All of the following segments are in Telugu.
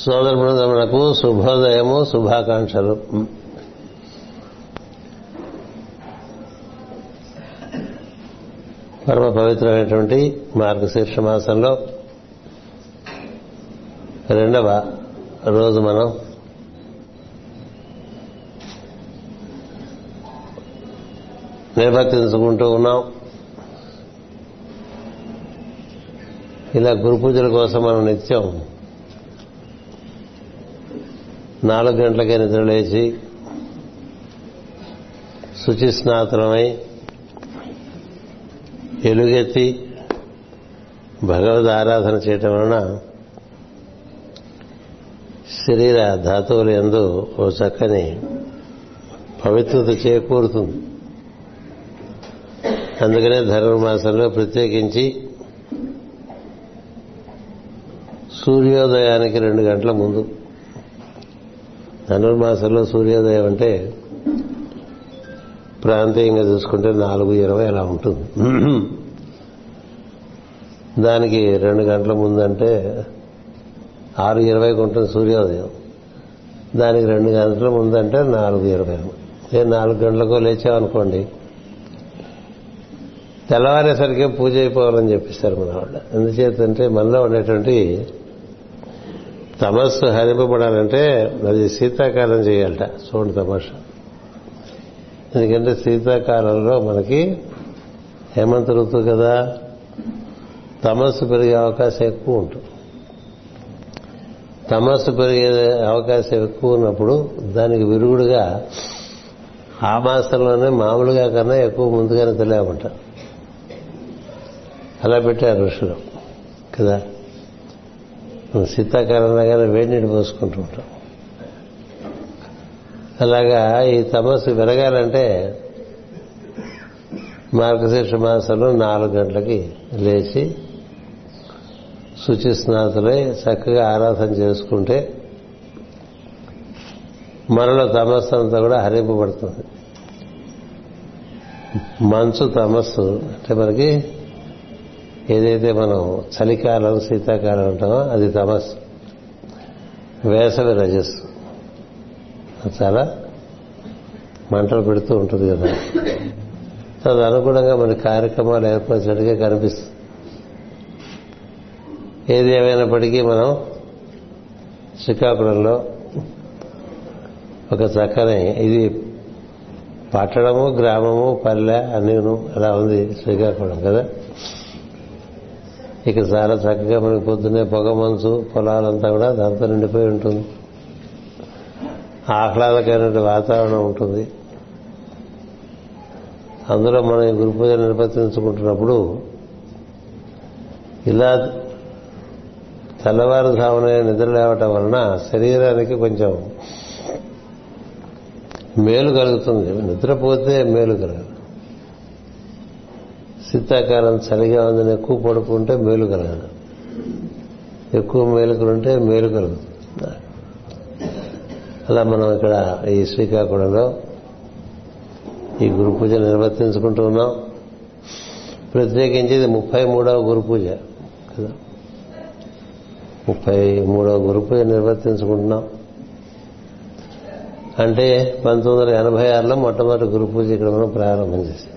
సోదర బృందములకు శుభోదయము, శుభాకాంక్షలు. పరమ పవిత్రమైనటువంటి మార్గశీర్ష మాసంలో 2వ రోజు మనం నిర్వర్తించుకుంటూ ఉన్నాం. ఇలా గురు పూజల కోసం మనం నిత్యం 4 గంటలకే నిద్రలేచి శుచి స్నాతనమై ఎలుగెత్తి భగవద్ ఆరాధన చేయటం వలన శరీర ధాతువులు యందు ఓ చక్కని పవిత్రత చేకూరుతుంది. అందుకనే ధనుర్మాసంలో ప్రత్యేకించి సూర్యోదయానికి 2 గంటల ముందు, ధనుర్మాసంలో సూర్యోదయం అంటే ప్రాంతీయంగా చూసుకుంటే 4:20 అలా ఉంటుంది. దానికి 2 గంటల ముందంటే 6:20 ఉంటుంది సూర్యోదయం. దానికి 2 గంటల ముందంటే 4:20. 4 గంటలకో లేచామనుకోండి, తెల్లవారేసరికి పూజ అయిపోవాలని చెప్పిస్తారు మన వాళ్ళు. ఎందుచేతంటే మనలో ఉండేటువంటి తమస్సు హరింపబడాలంటే అది శీతాకాలం చేయాలట. చూడండి తమాషా, ఎందుకంటే శీతాకాలంలో మనకి హేమంత ఋతువు కదా, తమస్సు పెరిగే అవకాశం ఎక్కువ ఉంటుంది. తమస్సు పెరిగే అవకాశం ఎక్కువ ఉన్నప్పుడు దానికి విరుగుడుగా ఆ మాసంలోనే మామూలుగా కన్నా ఎక్కువ ముందుగానే తెలియమంటారు. అలా పెట్టారు ఋషులు కదా. శీతాకాలంలో కానీ వేడి నీళ్ళు పోసుకుంటూ ఉంటాం. అలాగా ఈ తమస్సు పెరగాలంటే మార్గశీర్ష మాసంలో 4 గంటలకి లేచి శుచి స్నాతులై చక్కగా ఆరాధన చేసుకుంటే మనలో తమస్సు అంతా కూడా హరింపబడుతుంది. మంచు తమస్సు అంటే మనకి ఏదైతే మనం చలికాలం శీతాకాలం ఉంటామో అది తమస్సు, వేసవి రజస్సు, చాలా మంటలు పెడుతూ ఉంటుంది కదా. అది అనుగుణంగా మన కార్యక్రమాలు ఏర్పరిచినట్టుగా కనిపిస్తుంది. ఏది ఏమైనప్పటికీ మనం శ్రీకాకుళంలో ఒక చక్కని, ఇది పట్టణము గ్రామము పల్లె అన్నీను అలా ఉంది శ్రీకాకుళం కదా. ఇక చాలా చక్కగా మనకి పొద్దునే పొగ మంచు, పొలాలంతా కూడా దాంతో నిండిపోయి ఉంటుంది. ఆహ్లాదకరమైన వాతావరణం ఉంటుంది. అందులో మనం ఈ గురు పూజలు నిర్వర్తించుకుంటున్నప్పుడు ఇలా తెల్లవారుధామునే నిద్ర లేవటం వలన శరీరానికి కొంచెం మేలు కలుగుతుంది. నిద్రపోతే మేలు కలగదు. శీతాకాలం చలిగా ఉందని ఎక్కువ పడుకుంటే మేలు కలగదు, ఎక్కువ మేలుకలుంటే మేలు కలుగుతుంది. అలా మనం ఇక్కడ ఈ శ్రీకాకుళంలో ఈ గురు పూజ నిర్వర్తించుకుంటూ ఉన్నాం. ప్రత్యేకించి ఇది 33వ గురు పూజ కదా. 33వ గురు పూజ నిర్వర్తించుకుంటున్నాం అంటే 1986లో మొట్టమొదటి గురు పూజ ఇక్కడ మనం ప్రారంభం చేసాం.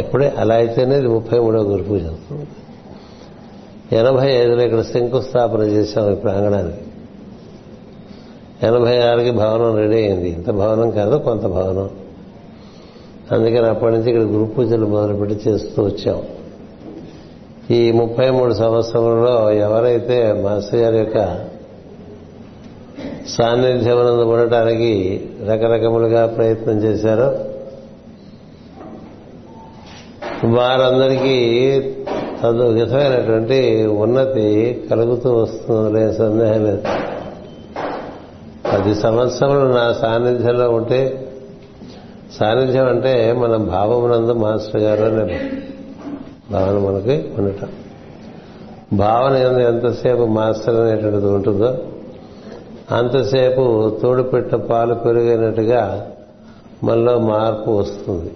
ఇప్పుడే అలా అయితేనే ఇది 33వ గురు పూజ. 85లో ఇక్కడ శంకుస్థాపన చేశాం ఈ ప్రాంగణానికి. 86కి భవనం రెడీ అయింది. ఇంత భవనం కాదు, కొంత భవనం. అందుకని అప్పటి నుంచి ఇక్కడ గురు పూజలు మొదలుపెట్టి చేస్తూ వచ్చాం. ఈ 33 సంవత్సరంలో ఎవరైతే మాస్టర్ గారి యొక్క సాన్నిధ్యం ఉండటానికి రకరకములుగా ప్రయత్నం చేశారో వారందరికీ తద్విధమైనటువంటి ఉన్నతి కలుగుతూ వస్తుందనే సందేహం లేదు. 10 సంవత్సరములు నా సాన్నిధ్యంలో ఉంటే, సాన్నిధ్యం అంటే మన భావమునందు మాస్టర్ గారు అనే భావన మనకి ఉండటం, భావన ఎంతసేపు మాస్టర్ అనేటువంటిది ఉంటుందో అంతసేపు తోడుపెట్ట పాలు పెరిగినట్టుగా మనలో మార్పు వస్తుంది.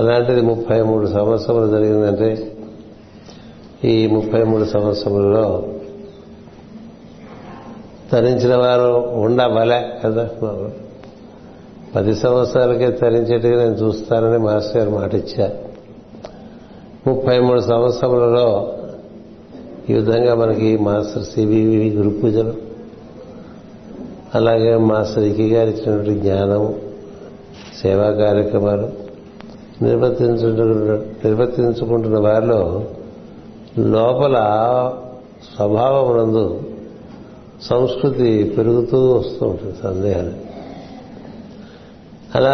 అలాంటిది 33 సంవత్సరములు జరిగిందంటే ఈ 33 సంవత్సరములలో తరించిన వారు ఉండవలే కదా. 10 సంవత్సరాలకే తరించేట్టుగా నేను చూస్తానని మాస్టర్ గారు మాట ఇచ్చారు. 33 సంవత్సరములలో ఈ విధంగా మనకి మాస్టర్ సివివి గురు పూజలు, అలాగే మాస్టర్ ఇకి గారు ఇచ్చినటువంటి జ్ఞానం, సేవా కార్యక్రమాలు నిర్వర్తించుకుంటున్న వారిలో లోపల స్వభావం నందు సంస్కృతి పెరుగుతూ వస్తూ ఉంటుంది. సందేహాలు అలా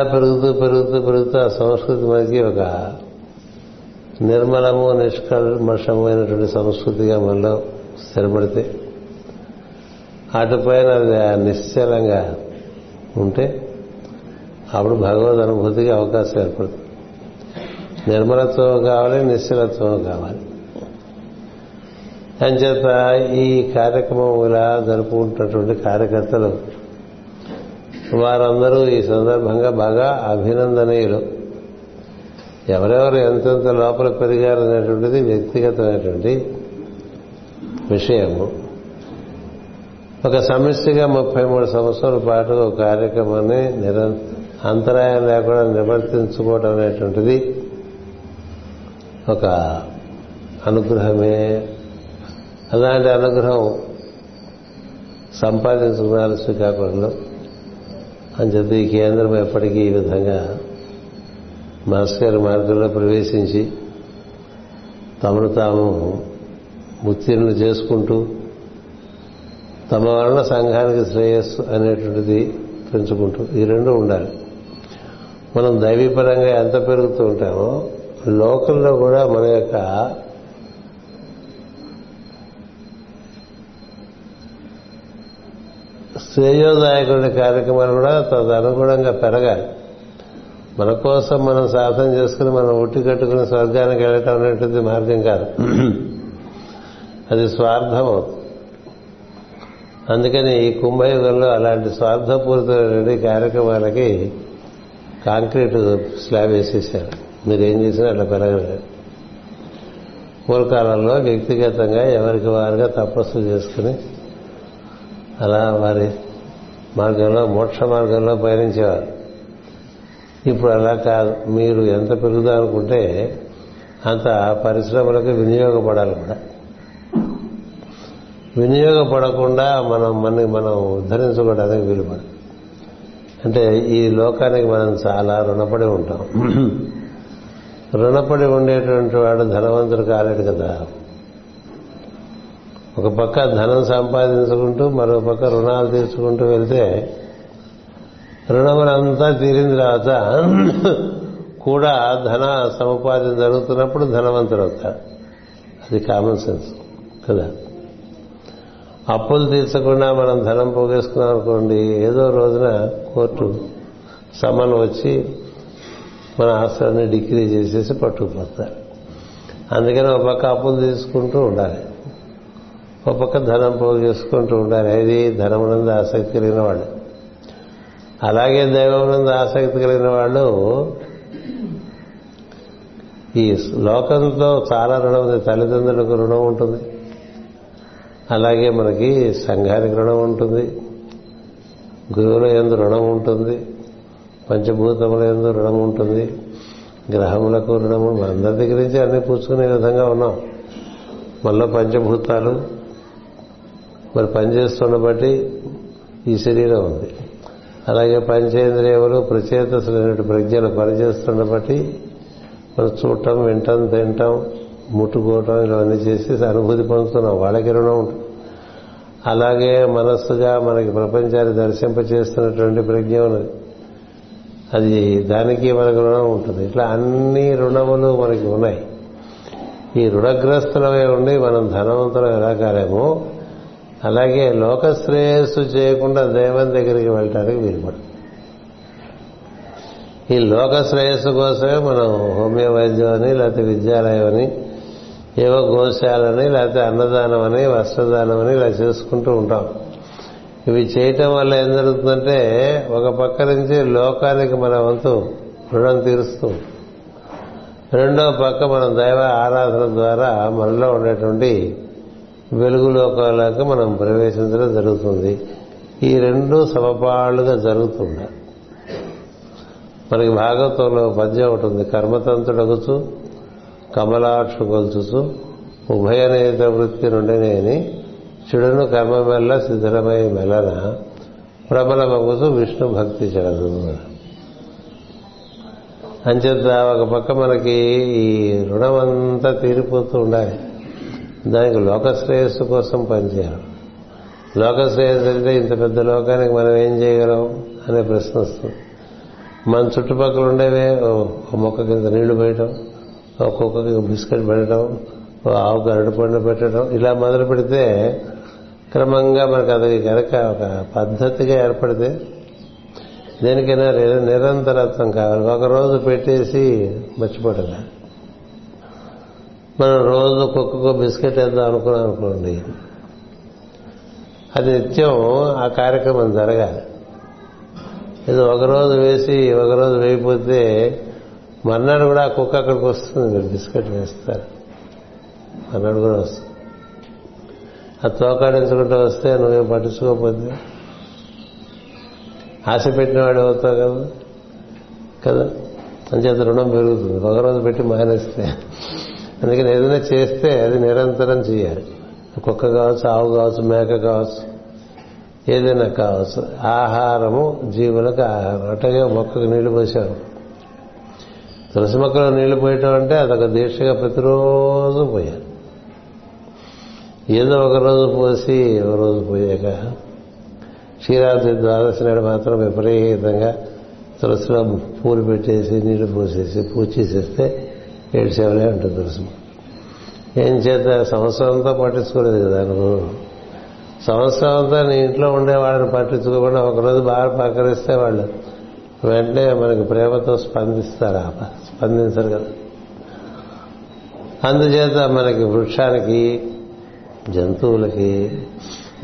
పెరుగుతూ ఆ సంస్కృతి మనకి ఒక నిర్మలము నిష్కల్మషమైనటువంటి సంస్కృతిగా మనలో స్థిరపడితే, అటుపైన నిశ్చలంగా ఉంటే అప్పుడు భగవద్ అనుభూతికి అవకాశం ఏర్పడుతుంది. నిర్మలత్వం కావాలి, నిశ్చలత్వం కావాలి. అంచేత ఈ కార్యక్రమం ఇలా జరుపుకుంటున్నటువంటి కార్యకర్తలు వారందరూ ఈ సందర్భంగా బాగా అభినందనీయులు. ఎవరెవరు ఎంతెంత లోపల పెరిగారనేటువంటిది వ్యక్తిగతమైనటువంటి విషయము. ఒక సమిష్టిగా 33 సంవత్సరాల పాటు ఒక కార్యక్రమాన్ని అంతరాయం లేకుండా నిర్వర్తించుకోవడం అనేటువంటిది ఒక అనుగ్రహమే. అలాంటి అనుగ్రహం సంపాదించుకున్నారు శ్రీకాకుళంలో. అంచేత ఈ కేంద్రం ఎప్పటికీ ఈ విధంగా మాస్టర్ గారి మార్గంలో ప్రవేశించి తమను తాము ఉత్తీర్ణులు చేసుకుంటూ తమ వలన సంఘానికి శ్రేయస్సు అనేటువంటిది పెంచుకుంటూ ఈ రెండు ఉండాలి. మనం దైవీపరంగా ఎంత పెరుగుతూ ఉంటామో లోకల్లో కూడా మన యొక్క శ్రేయోదాయకుడి కార్యక్రమాలు కూడా తదనుగుణంగా పెరగాలి. మన కోసం మనం సాధన చేసుకుని మనం ఉట్టి కట్టుకుని స్వర్గానికి వెళ్ళటం అనేటువంటి మార్గం కాదు, అది స్వార్థం. అందుకని ఈ కుంభయుగంలో అలాంటి స్వార్థపూరితమైనటువంటి కార్యక్రమాలకి కాంక్రీట్ స్లాబ్ వేసేసారు. మీరేం చేసినా అట్లా పెరగలేదు. పూర్వకాలంలో వ్యక్తిగతంగా ఎవరికి వారుగా తపస్సు చేసుకుని అలా వారి మార్గంలో మోక్ష మార్గంలో పయనించేవారు. ఇప్పుడు అలా కాదు. మీరు ఎంత పెరుగుదామనుకుంటే అంత పరిశ్రమలకు వినియోగపడాలి కూడా. వినియోగపడకుండా మనం ఉద్ధరించుకోవడానికి వీలుపడ అంటే ఈ లోకానికి మనం చాలా రుణపడి ఉంటాం. రుణపడి ఉండేటువంటి వాడు ధనవంతుడు కాలేడు కదా. ఒక పక్క ధనం సంపాదించుకుంటూ మరో పక్క రుణాలు తీర్చుకుంటూ వెళ్తే రుణములంతా తీరిన తర్వాత కూడా ధన సముపార్జన జరుగుతున్నప్పుడు ధనవంతుడు అవుతాడు. అది కామన్ సెన్స్ కదా. అప్పులు తీర్చకుండా మనం ధనం పోగేసుకున్నాం అనుకోండి, ఏదో రోజున కోర్టు సమన్ వచ్చి మన ఆస్తులన్నీ డిగ్రీ చేసేసి పట్టుకుపోతారు. అందుకని ఒక పక్క అప్పులు తీసుకుంటూ ఉండాలి, ఒక పక్క ధనం పోగేసుకుంటూ ఉండాలి. ఇది ధనమునందు ఆసక్తి కలిగిన వాళ్ళు. అలాగే దైవమునందు ఆసక్తి కలిగిన వాళ్ళు ఈ లోకంతో చాలా రుణం ఉంది. తల్లిదండ్రులకు రుణం ఉంటుంది, అలాగే మనకి సంఘానికి రుణం ఉంటుంది, గురువుల యందు రుణం ఉంటుంది, పంచభూతముల యందు రుణం ఉంటుంది, గ్రహములకు రుణము. మనందరి దగ్గర నుంచి అన్ని పుచ్చుకునే విధంగా ఉన్నాం. మనలో పంచభూతాలు మరి పనిచేస్తున్న బట్టి ఈ శరీరం ఉంది, అలాగే పంచేంద్రియములు ప్రచేతసులైన ప్రజ్ఞలు పనిచేస్తున్న బట్టి మనం చూడటం, వింటం, తింటాం, ముట్టుకోవటం ఇవన్నీ చేసి అనుభూతి పొందుతున్నాం. వాళ్ళకి రుణం ఉంటుంది. అలాగే మనస్సుగా మనకి ప్రపంచాన్ని దర్శింపచేస్తున్నటువంటి ప్రజ్ఞ ఉన్నది, అది దానికి మనకు రుణం ఉంటుంది. ఇట్లా అన్ని రుణములు మనకి ఉన్నాయి. ఈ రుణగ్రస్తులమే ఉండి మనం ధనవంతులం ఎలా కాలేమో అలాగే లోకశ్రేయస్సు చేయకుండా దైవం దగ్గరికి వెళ్ళటానికి వీలుపడుతుంది. ఈ లోకశ్రేయస్సు కోసమే మనం హోమియో వైద్యం అని, లేకపోతే విద్యాలయం అని, ఏవో గోశాలని, లేకపోతే అన్నదానం అని, వస్త్రదానం అని ఇలా చేసుకుంటూ ఉంటాం. ఇవి చేయటం వల్ల ఏం జరుగుతుందంటే ఒక పక్క నుంచి లోకానికి మన వంతు రుణం తీరుస్తూ, రెండో పక్క మనం దైవ ఆరాధన ద్వారా మనలో ఉండేటువంటి వెలుగులోకాలకు మనం ప్రవేశించడం జరుగుతుంది. ఈ రెండు సమపాళ్ళుగా జరుగుతున్నాయి. మనకి భాగవతంలో పద్యం ఉంటుంది, కర్మతంతుడగుచు కమలాక్షు కొలుచుచు ఉభయనేత వృత్తి నుండినేని చెడును కర్మ మెల్ల సిద్ధమై మెలన ప్రబల మగుచు విష్ణు భక్తి చెడదు. అంచేత ఒక పక్క మనకి ఈ రుణం అంతా తీరిపోతూ ఉండాలి. దానికి లోకశ్రేయస్సు కోసం పనిచేయాలి. లోకశ్రేయస్సు అంటే ఇంత పెద్ద లోకానికి మనం ఏం చేయగలం అనే ప్రశ్న వస్తుంది. మన చుట్టుపక్కల ఉండేవే మొక్క కింద నీళ్లు పోయటం, ఒక కుక్కకి బిస్కెట్ పెట్టడం, ఆవుకు అరటి పండు పెట్టడం, ఇలా మొదలు పెడితే క్రమంగా మనకు అది కనుక ఒక పద్ధతిగా ఏర్పడితే దేనికైనా నిరంతరత్వం కావాలి. ఒకరోజు పెట్టేసి మర్చిపోటా. మనం రోజు కుక్కకు బిస్కెట్ వేద్దాం అనుకున్నాం అనుకోండి, అది నిత్యం ఆ కార్యక్రమం జరగాలి. ఇది ఒకరోజు వేసి ఒకరోజు వేయకపోతే మర్నాడు కూడా ఆ కుక్క అక్కడికి వస్తుంది. మీరు బిస్కెట్ వేస్తారు, మర్నాడు కూడా వస్తుంది. ఆ తోకాడించుకుంటూ వస్తే నువ్వేం పట్టించుకోకపోతే ఆశ పెట్టినవాడు అవుతావు కదా కదా అంచేత రుణం పెరుగుతుంది ఒకరోజు పెట్టి మానేస్తే. అందుకని ఏదైనా చేస్తే అది నిరంతరం చేయాలి. కుక్క కావచ్చు, ఆవు కావచ్చు, మేక కావచ్చు, ఏదైనా కావచ్చు. ఆహారము జీవులకు ఆహారం. అట్లాగే మొక్కకు నీళ్లు పోసారు. తులసి మొక్కలో నీళ్లు పోయటం అంటే అదొక దీక్షగా ప్రతిరోజు పోయాలి. ఏదో ఒకరోజు పోసి ఒకరోజు పోయాక క్షీరాద్రి ద్వాదశి నాడు మాత్రం విపరీతంగా తులసిలో పూలు పెట్టేసి నీళ్లు పోసేసి పూజ చేసేస్తే 7 సేవలే ఉంటుంది తులసి. ఏం చేత సంవత్సరంతో పట్టించుకోలేదు కదా నువ్వు. సంవత్సరం అంతా నీ ఇంట్లో ఉండే వాళ్ళని పట్టించుకోకుండా ఒకరోజు బాగా పకరిస్తే వాళ్ళు వెంటనే మనకి ప్రేమతో స్పందిస్తారు. స్పందించరు కదా. అందుచేత మనకి వృక్షానికి, జంతువులకి,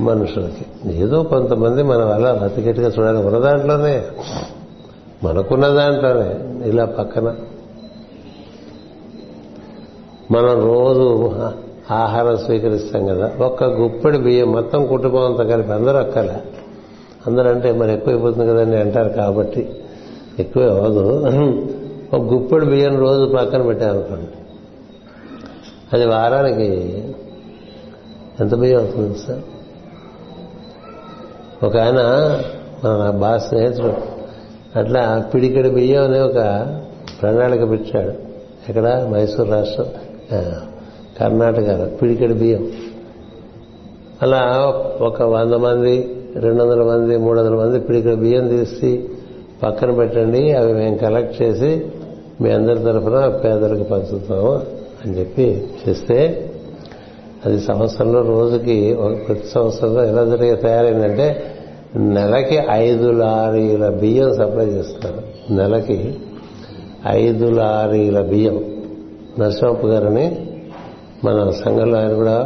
మనుషులకి ఏదో కొంతమంది మన వల్ల అతికెట్టుగా చూడాలి. ఉన్న దాంట్లోనే, మనకున్న దాంట్లోనే ఇలా పక్కన మనం రోజు ఆహారం స్వీకరిస్తాం కదా. ఒక్క గుప్పెడు బియ్యం మొత్తం కుటుంబం అంతా కలిపి అందరూ అక్కలే. అందరంటే మరి ఎక్కువైపోతుంది కదండి అంటారు, కాబట్టి ఎక్కువే అవ్వదు. ఒక గుప్పెడు బియ్యం రోజు పక్కన పెట్టామనుకోండి, అది వారానికి ఎంత బియ్యం అవుతుంది సార్? ఒక ఆయన నా బాగా స్నేహితుడు అట్లా పిడికిడి బియ్యం అనే ఒక ప్రణాళిక పెట్టాడు. ఇక్కడ మైసూరు రాష్ట్రం, కర్ణాటకలో పిడికిడి బియ్యం. అలా ఒక 100 మంది, 200 మంది, 300 మంది పిడికిడి బియ్యం తీసి పక్కన పెట్టండి, అవి మేము కలెక్ట్ చేసి మీ అందరి తరఫున పేదలకు పంచుతాము అని చెప్పి చేస్తే అది సంవత్సరంలో రోజుకి ప్రతి సంవత్సరంలో ఎలా జరిగే తయారైందంటే నెలకి 5 లారీల బియ్యం సప్లై చేస్తారు. నెలకి 5 లారీల బియ్యం. నరసింహపు గారని మన సంఘంలో ఆయన కూడా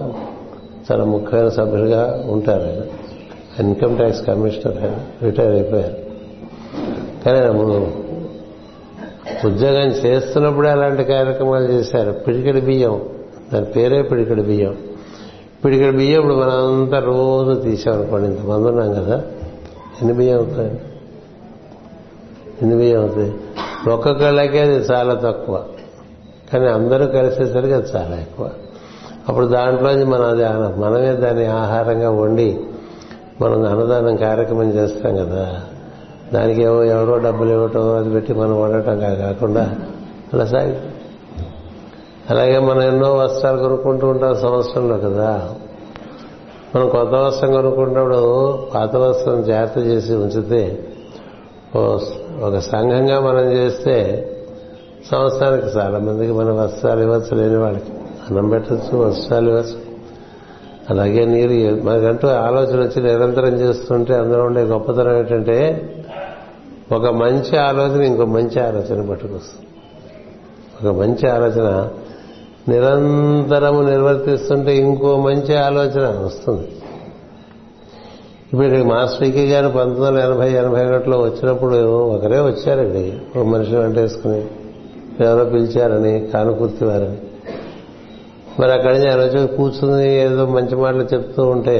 చాలా ముఖ్యమైన సభ్యులుగా ఉంటారు. ఆయన ఇన్కమ్ ట్యాక్స్ కమిషనర్, ఆయన రిటైర్ అయిపోయారు. కానీ ఆయన ఉద్యోగం చేస్తున్నప్పుడే అలాంటి కార్యక్రమాలు చేశారు. పిడికిడి బియ్యం, దాని పేరే పిడికిడి బియ్యం. పిడికిడి బియ్యం ఇప్పుడు మనంతా రోజు తీసామనుకోండి, ఇంతమంది ఉన్నాం కదా, ఎన్ని బియ్యం అవుతాయి? ఒక్కొక్కళ్ళకి అది చాలా తక్కువ, కానీ అందరూ కలిసేసరికి అది చాలా ఎక్కువ. అప్పుడు దాంట్లోంచి మనమే దాన్ని ఆహారంగా వండి మనం అన్నదానం కార్యక్రమం చేస్తాం కదా. దానికి ఎవరో డబ్బులు ఇవ్వటం, అది పెట్టి మనం వండటం కాకుండా అలా సాగి. అలాగే మనం ఎన్నో వస్త్రాలు కొనుక్కుంటూ ఉంటాం సంవత్సరంలో కదా. మనం కొత్త వస్త్రం కొనుక్కుంటున్నప్పుడు పాత వస్త్రం జాగ్రత్త చేసి ఉంచితే, ఒక సంఘంగా మనం చేస్తే సంవత్సరానికి చాలా మందికి మన వస్త్రాలు ఇవ్వచ్చు. లేని వాళ్ళకి అన్నం పెట్టచ్చు, వస్త్రాలు ఇవ్వచ్చు. అలాగే నీరు. మనకంటూ ఆలోచన వచ్చి నిరంతరం చేస్తుంటే అందులో ఉండే గొప్పతనం ఏంటంటే, ఒక మంచి ఆలోచన ఇంకో మంచి ఆలోచన పట్టుకొస్తుంది. ఒక మంచి ఆలోచన నిరంతరము నిర్వర్తిస్తుంటే ఇంకో మంచి ఆలోచన వస్తుంది. ఇప్పుడు ఇక్కడ మాస్టర్ వికీ గారు 1980-81లో వచ్చినప్పుడు ఒకరే వచ్చారండి, ఒక మనిషిని వెంటేసుకుని. ఎవరో పిలిచారని, కానుకుర్తి వారని. మరి అక్కడి నుంచి ఆయన వచ్చి కూర్చుని ఏదో మంచి మాటలు చెప్తూ ఉంటే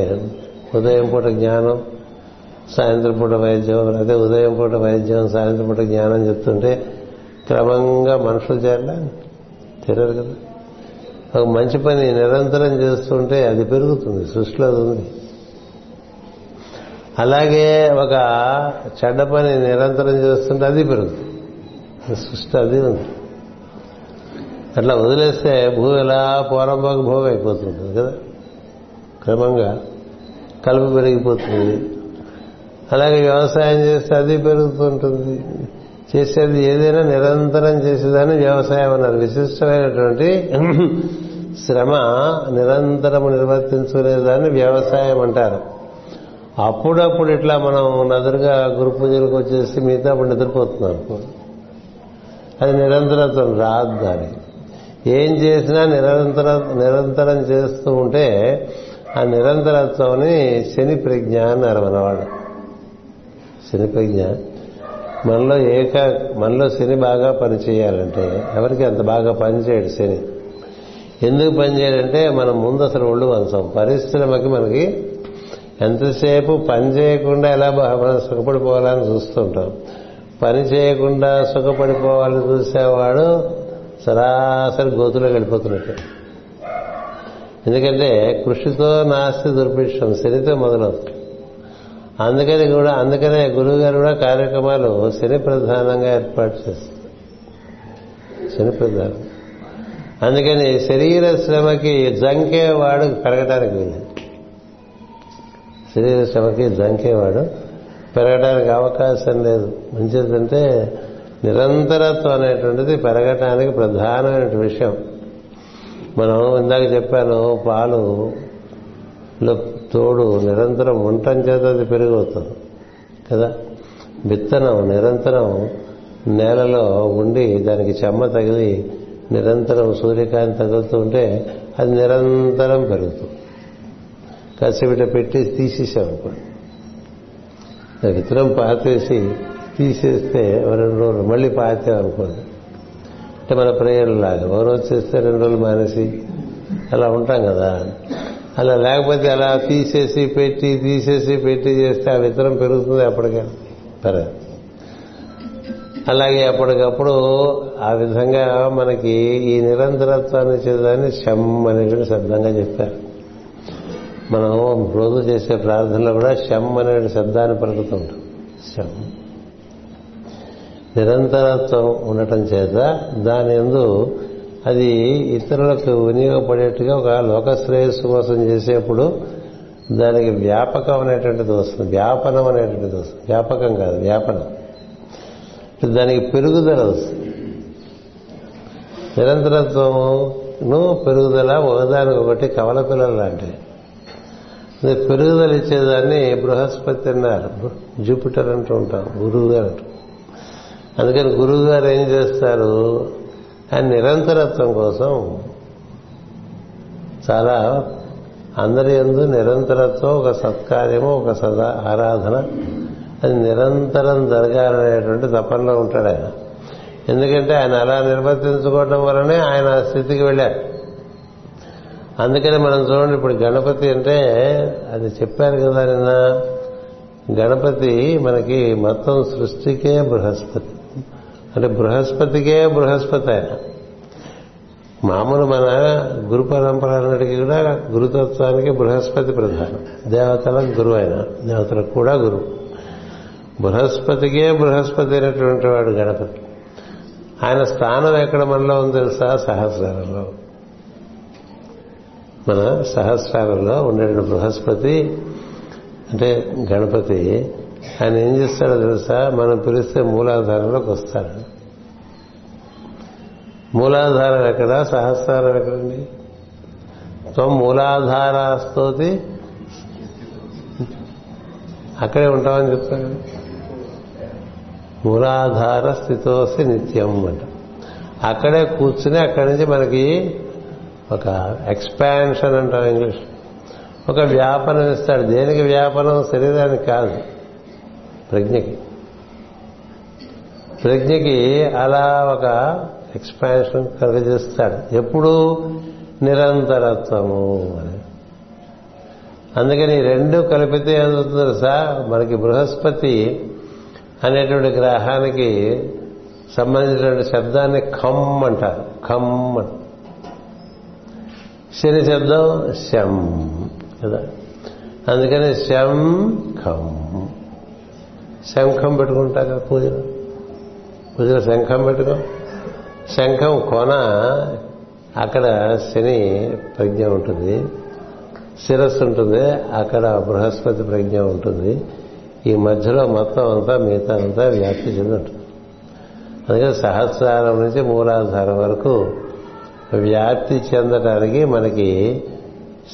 ఉదయం పూట జ్ఞానం సాయంత్రం పూట వైద్యం, అదే ఉదయం పూట వైద్యం సాయంత్రం పూట జ్ఞానం చెప్తుంటే క్రమంగా మనుషులు చేరలా తెరరు కదా. ఒక మంచి పని నిరంతరం చేస్తుంటే అది పెరుగుతుంది, సృష్టిలో అది ఉంది. అలాగే ఒక చెడ్డ పని నిరంతరం చేస్తుంటే అది పెరుగుతుంది, సృష్టి అది ఉంది. అట్లా వదిలేస్తే భూమి ఎలా పోరంబాకు భూమి అయిపోతుంది కదా, క్రమంగా కలుపు పెరిగిపోతుంది. అలాగే వ్యవసాయం చేస్తే అది పెరుగుతుంటుంది. చేసేది ఏదైనా నిరంతరం చేసేదాన్ని వ్యవసాయం అన్నారు. విశిష్టమైనటువంటి శ్రమ నిరంతరం నిర్వర్తించుకునేదాన్ని వ్యవసాయం అంటారు. అప్పుడప్పుడు ఇట్లా మనం నదురుగా గురు పూజలకు వచ్చేసి మిగతా అప్పుడు నిద్రపోతున్నాం, అది నిరంతరత్వం రాదు. దాన్ని ఏం చేసినా నిరంతరం చేస్తూ ఉంటే ఆ నిరంతరత్వాన్ని శని ప్రజ్ఞ అన్నారు మనవాడు. శని ప్రజ్ఞ మనలో శని బాగా పనిచేయాలంటే, ఎవరికి అంత బాగా పనిచేయడు శని. ఎందుకు పనిచేయాలంటే మనం ముందు అసలు ఒళ్ళు వంచం, పరిశ్రమకి మనకి ఎంతసేపు పని చేయకుండా ఎలా మనం సుఖపడిపోవాలని చూస్తుంటాం. పని చేయకుండా సుఖపడిపోవాలని చూసేవాడు సరాసరి గోతులోకి వెళ్ళిపోతున్నట్టు. ఎందుకంటే కృషితో నాస్తి దుర్భిక్షం, శనితో మొదలవుతుంది. అందుకనే గురువుగారు కూడా కార్యక్రమాలు శని ప్రధానంగా ఏర్పాటు చేస్తారు. శని ప్రధానం అందుకని శరీర శ్రమకి జంకేవాడు పెరగడానికి వీలు, శరీర శ్రమకి జంకేవాడు పెరగడానికి అవకాశం లేదు. మంచిదంటే నిరంతరత్వం అనేటువంటిది పెరగటానికి ప్రధానమైన విషయం. మనం ఇందాక చెప్పాను పాలులో తోడు నిరంతరం ఉండటం చేత అది పెరిగిపోతుంది కదా. విత్తనం నిరంతరం నేలలో ఉండి దానికి చెమ్మ తగిలి నిరంతరం సూర్యకాంతి తగులుతూ ఉంటే అది నిరంతరం పెరుగుతుంది. కసిబిట పెట్టి తీసేసామనుకోండి, విత్తనం పాతేసి తీసేస్తే రెండు రోజులు మళ్ళీ పాతామనుకోండి, అంటే మన ప్రేయర్లాగా ఒక రోజు చేస్తే రెండు రోజులు మానేసి అలా ఉంటాం కదా. అలా లేకపోతే అలా తీసేసి పెట్టి చేస్తే ఆ విత్తనం పెరుగుతుంది అప్పటికైనా సరే. అలాగే అప్పటికప్పుడు ఆ విధంగా మనకి ఈ నిరంతరత్వాన్ని చేసేదాన్ని శం అనేటువంటి శబ్దంగా చెప్పారు. మనం రోజు చేసే ప్రార్థనలో కూడా శం అనే శబ్దాన్ని పలుకుతూ ఉంటాం. శం నిరంతరత్వం ఉండటం చేత దాని యందు అది ఇతరులకు వినియోగపడేట్టుగా ఒక లోకశ్రేయస్సు కోసం చేసేప్పుడు దానికి వ్యాపకం అనేటువంటిది వస్తుంది, వ్యాపనం అనేటువంటిది వస్తుంది. వ్యాపకం కాదు వ్యాపనం, దానికి పెరుగుదల వస్తుంది. నిరంతరత్వమును పెరుగుదల ఒకదానికొకటి కవల పిల్లలు లాంటివి. పెరుగుదల ఇచ్చేదాన్ని బృహస్పతి అన్నారు, జూపిటర్ అంటూ ఉంటాం గురువు గారు. అందుకని గురువు గారు ఏం చేస్తారు, ఆయన నిరంతరత్వం కోసం చాలా అందరి యందు నిరంతరత్వం ఒక సత్కార్యము ఒక సదా ఆరాధన అది నిరంతరం జరగాలనేటువంటి తపనలో ఉంటాడు ఆయన. ఎందుకంటే ఆయన అలా నిర్వర్తించుకోవడం వలనే ఆయన ఆ స్థితికి వెళ్ళారు. అందుకని మనం చూడండి ఇప్పుడు గణపతి అంటే అది చెప్పారు కదా నిన్న, గణపతి మనకి మొత్తం సృష్టికే బృహస్పతి, అంటే బృహస్పతి ఆయన. మామూలు మన గురు పరంపర అన్నిటికీ కూడా గురుతత్వానికి బృహస్పతి ప్రధానం, దేవతలకు గురువు ఆయన, దేవతలకు కూడా గురువు. బృహస్పతి అయినటువంటి వాడు గణపతి. ఆయన స్థానం ఎక్కడ మనలో ఉంది తెలుసా, సహస్రారంలో. మన సహస్రారంలో ఉండే బృహస్పతి అంటే గణపతి. ఆయన ఏం చేస్తాడో తెలుసా, మనం పిలిస్తే మూలాధారంలోకి వస్తాడు. మూలాధారం ఎక్కడ, సహస్రారం ఎక్కడండి. త్వం మూలాధారస్తోతి అక్కడే ఉంటామని చెప్తాడు. మూలాధార స్థితోసి నిత్యం అంట, అక్కడే కూర్చుని అక్కడి నుంచి మనకి ఒక ఎక్స్పాన్షన్ అంటాం ఇంగ్లీష్, ఒక వ్యాపనం ఇస్తాడు. దేనికి వ్యాపనం, శరీరానికి కాదు ప్రజ్ఞకి అలా ఒక ఎక్స్పాన్షన్ కలుగజేస్తాడు. ఎప్పుడు నిరంతరత్వము అని. అందుకని రెండు కలిపితే ఏమవుతుందో సార్, మనకి బృహస్పతి అనేటువంటి గ్రహానికి సంబంధించిన శబ్దాన్ని ఖమ్ అంటారు. ఖమ్ శని శబ్దం శం కదా, అందుకని శం ఖం శంఖం పెట్టుకుంటాగా పూజలో. పూజలో శంఖం పెట్టుకో, శంఖం కొన అక్కడ శని ప్రజ్ఞ ఉంటుంది, శిరస్సు ఉంటుంది, అక్కడ బృహస్పతి ప్రజ్ఞ ఉంటుంది, ఈ మధ్యలో మొత్తం అంతా మిగతా అంతా వ్యాప్తి చెంది ఉంటుంది. అందుకని సహస్రారం నుంచి మూలాధారం వరకు వ్యాప్తి చెందడానికి మనకి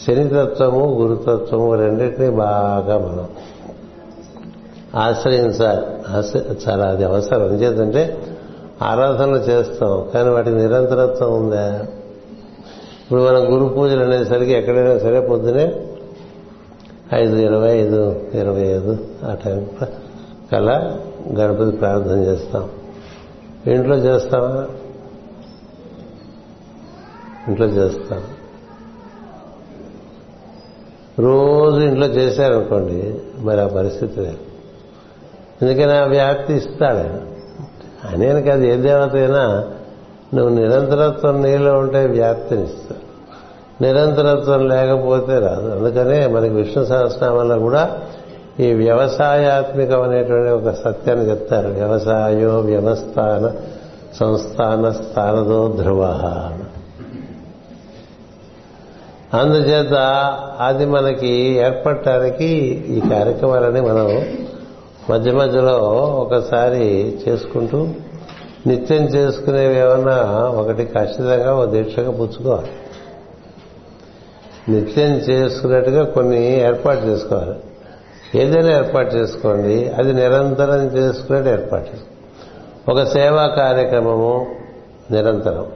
శనితత్వము గురుతత్వము రెండింటినీ బాగా మనం ఆశ్రయించాలి. చాలా అది అవసరం. చేతంటే ఆరాధనలు చేస్తాం కానీ వాటికి నిరంతరత్వం ఉందా? ఇప్పుడు మన గురు పూజలు అనేసరికి ఎక్కడైనా సరే పొద్దునే 5:20, 5:25 ఆ టైం కల్లా గణపతి ప్రార్థన చేస్తాం. ఇంట్లో చేస్తావా? ఇంట్లో చేస్తాం. రోజు ఇంట్లో చేశారనుకోండి మరి ఆ పరిస్థితి లేదు. ఎందుకని ఆ వ్యాప్తి ఇస్తాడు అనేను కాదు, ఏ దేవత అయినా నువ్వు నిరంతరత్వం నీలో ఉంటే వ్యాప్తిని ఇస్తావు, నిరంతరత్వం లేకపోతే రాదు. అందుకనే మనకి విష్ణు సహస్రనామంలో కూడా ఈ వ్యవసాయాత్మికం అనేటువంటి ఒక సత్యాన్ని చెప్తారు. వ్యవసాయో వ్యవస్థాన సంస్థాన స్థానదో ధ్రువ. అందుచేత అది మనకి ఏర్పడటానికి ఈ కార్యక్రమాలని మనం మధ్య మధ్యలో ఒకసారి చేసుకుంటూ నిత్యం చేసుకునేవి ఏమన్నా ఒకటి ఖచ్చితంగా ఒక దీక్షగా పుచ్చుకోవాలి. నిత్యం చేసుకున్నట్టుగా కొన్ని ఏర్పాటు చేసుకోవాలి. ఏదైనా ఏర్పాటు చేసుకోండి, అది నిరంతరం చేసుకునేట్టు ఏర్పాటు చేసుకో. ఒక సేవా కార్యక్రమము నిరంతరం,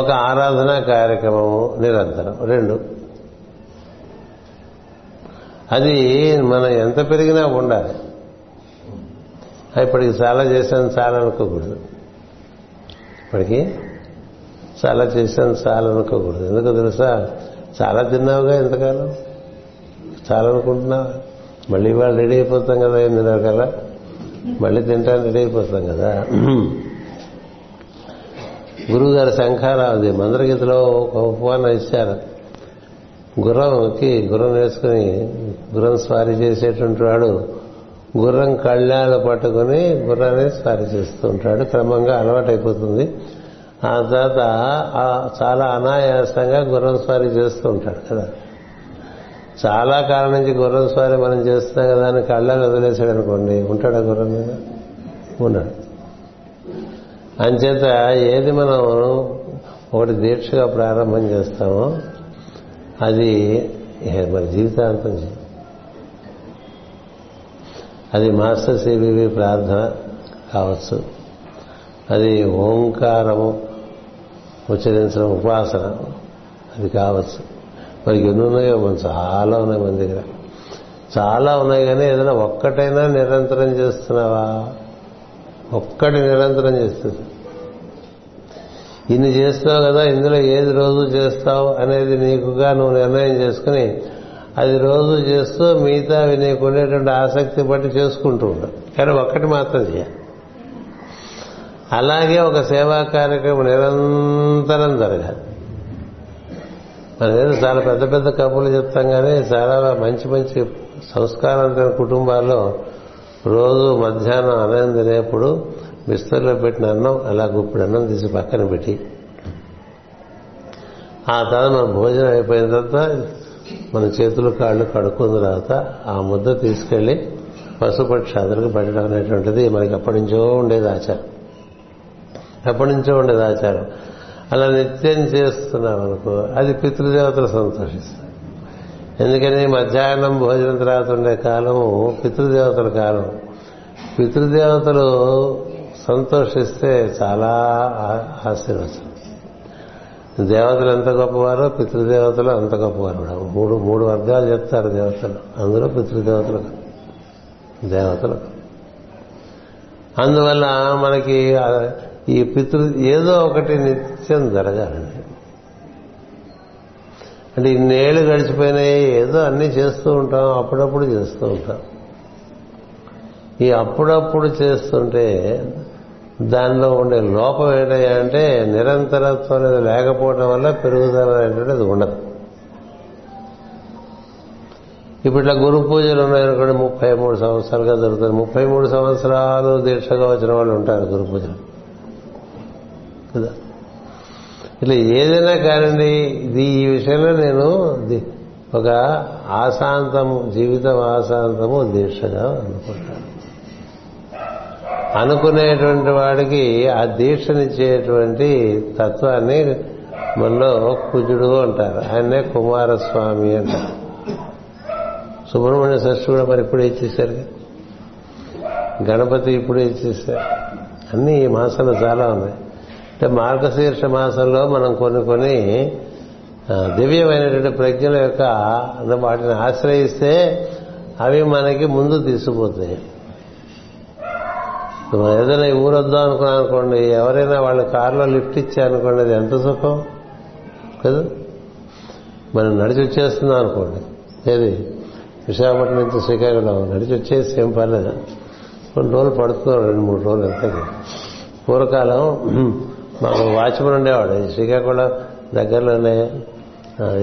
ఒక ఆరాధనా కార్యక్రమము నిరంతరం, రెండు. అది మనం ఎంత పెరిగినా ఉండాలి. ఇప్పటికి చాలా చేశాను చాలా అనుకోకూడదు, ఎందుకో తెలుసా, చాలా తిన్నావుగా ఎంతకాలం, చాలా అనుకుంటున్నావా, మళ్ళీ ఇవాళ రెడీ అయిపోతాం కదా 8:30 కల్లా, మళ్ళీ తింటాను రెడీ అయిపోతాం కదా. గురువు గారి శంఖారావుది మందరగీతలో ఒక ఉపమానం ఇచ్చారు. గుర్రం వేసుకుని గుర్రం స్వారీ చేసేటువంటి వాడు గుర్రం కళ్ళాలు పట్టుకుని గుర్రాన్ని స్వారీ చేస్తూ ఉంటాడు. క్రమంగా అలవాటైపోతుంది. ఆ తర్వాత చాలా అనాయాసంగా గుర్రం స్వారీ చేస్తూ ఉంటాడు కదా. చాలా కాలం నుంచి గుర్రం స్వారీ మనం చేస్తున్నాం కదా అని కళ్ళాలు వదిలేశాడు అనుకోండి, ఉంటాడా గుర్రం మీద? ఉన్నాడు. అంచేత ఏది మనం ఒకటి దీక్షగా ప్రారంభం చేస్తామో అది మన జీవితాంతం. అది మాస్టర్ సిబివి ప్రార్థన కావచ్చు, అది ఓంకారము ఉచ్చరించిన ఉపాసన అది కావచ్చు. మనకి ఎన్ని ఉన్నాయో, మనం చాలా ఉన్నాయి మన దగ్గర, చాలా ఉన్నాయి. కానీ ఏదైనా ఒక్కటైనా నిరంతరం చేస్తున్నావా? ఒక్కటి నిరంతరం చేస్తుంది. ఇన్ని చేస్తావు కదా, ఇందులో ఏది రోజు చేస్తావు అనేది నీకుగా నువ్వు నిర్ణయం చేసుకుని అది రోజు చేస్తూ మిగతా అవి నీకు ఉండేటువంటి ఆసక్తి బట్టి చేసుకుంటూ ఉంటావు. కానీ ఒక్కటి మాత్రం చేయాలి. అలాగే ఒక సేవా కార్యక్రమం నిరంతరం జరగాలి. మనమేదో చాలా పెద్ద పెద్ద కబుర్లు చెప్తాం కానీ చాలా మంచి మంచి సంస్కారంతో కుటుంబాల్లో రోజు మధ్యాహ్నం అన్నం తినేప్పుడు బిస్తర్లో పెట్టిన అన్నం అలా గుప్పుడు అన్నం తీసి పక్కన పెట్టి ఆ తర్వాత మన భోజనం అయిపోయిన తర్వాత మన చేతులు కాళ్ళు కడుక్కున్న తర్వాత ఆ ముద్ద తీసుకెళ్లి పశుపక్షాదులకు పెట్టడం అనేటువంటిది మనకి అప్పటి నుంచో ఉండేది ఆచారం. అలా నిత్యం చేస్తున్నాం అనుకో, అది పితృదేవతలు సంతోషిస్తాయి. ఎందుకని మధ్యాహ్నం భోజనం తర్వాత ఉండే కాలము పితృదేవతల కాలం. పితృదేవతలు సంతోషిస్తే చాలా ఆశీర్వచనం. దేవతలు ఎంత గొప్పవారో పితృదేవతలు అంత గొప్పవారు. మూడు వర్గాలు చెప్తారు దేవతలు, అందులో పితృదేవతలు దేవతలు. అందువల్ల మనకి ఈ పితృ ఏదో ఒకటి నిత్యం జరగాలండి. అంటే ఇన్నేళ్ళు గడిచిపోయినాయి, ఏదో అన్నీ చేస్తూ ఉంటాం, అప్పుడప్పుడు చేస్తూ ఉంటాం. ఈ అప్పుడప్పుడు చేస్తుంటే దానిలో ఉండే లోపం ఏంటయ్యా అంటే నిరంతరత్వం అనేది లేకపోవడం వల్ల పెరుగుదల అనేటువంటి అది ఉండదు. ఇప్పుడు ఇట్లా గురు పూజలు ఉన్నాయనుకోండి, 33 సంవత్సరాలుగా జరుగుతుంది. 33 సంవత్సరాలు దీక్షగా వచ్చిన వాళ్ళు ఉంటారు గురు పూజలు కదా. ఇట్లా ఏదైనా కానండి, ఇది ఈ విషయంలో నేను ఒక ఆశాంతము, జీవితం ఆశాంతము దీక్షగా అనుకుంటాను. అనుకునేటువంటి వాడికి ఆ దీక్షనిచ్చేటువంటి తత్వాన్ని మనలో కుజుడు అంటారు, ఆయన్నే కుమారస్వామి అంటారు. సుబ్రహ్మణ్య షష్ఠి కూడా మరి ఇప్పుడే ఇచ్చేశారు, గణపతి ఇప్పుడే ఇచ్చేశారు, అన్నీ ఈ మాసంలో చాలా ఉన్నాయి. అంటే మార్గశీర్ష మాసంలో మనం కొన్ని కొన్ని దివ్యమైనటువంటి ప్రజ్ఞల యొక్క వాటిని ఆశ్రయిస్తే అవి మనకి ముందు తీసుకుపోతాయి. మనం ఏదైనా ఊరొద్దాం అనుకున్నాం అనుకోండి, ఎవరైనా వాళ్ళ కారులో లిఫ్ట్ ఇచ్చారనుకోండి, అది ఎంత సుఖం కదా. మనం నడిచి వచ్చేస్తున్నాం అనుకోండి, ఏది విశాఖపట్నం నుంచి శ్రీకాకుళం నడిచి వచ్చేసి ఏం పర్లేదు, కొన్ని రోజులు పడుతున్నాం, 2-3 రోజులు అంతే. పూర్వకాలం మాకు వాచ్మెన్ ఉండేవాడు శ్రీకాకుళం దగ్గరలోనే,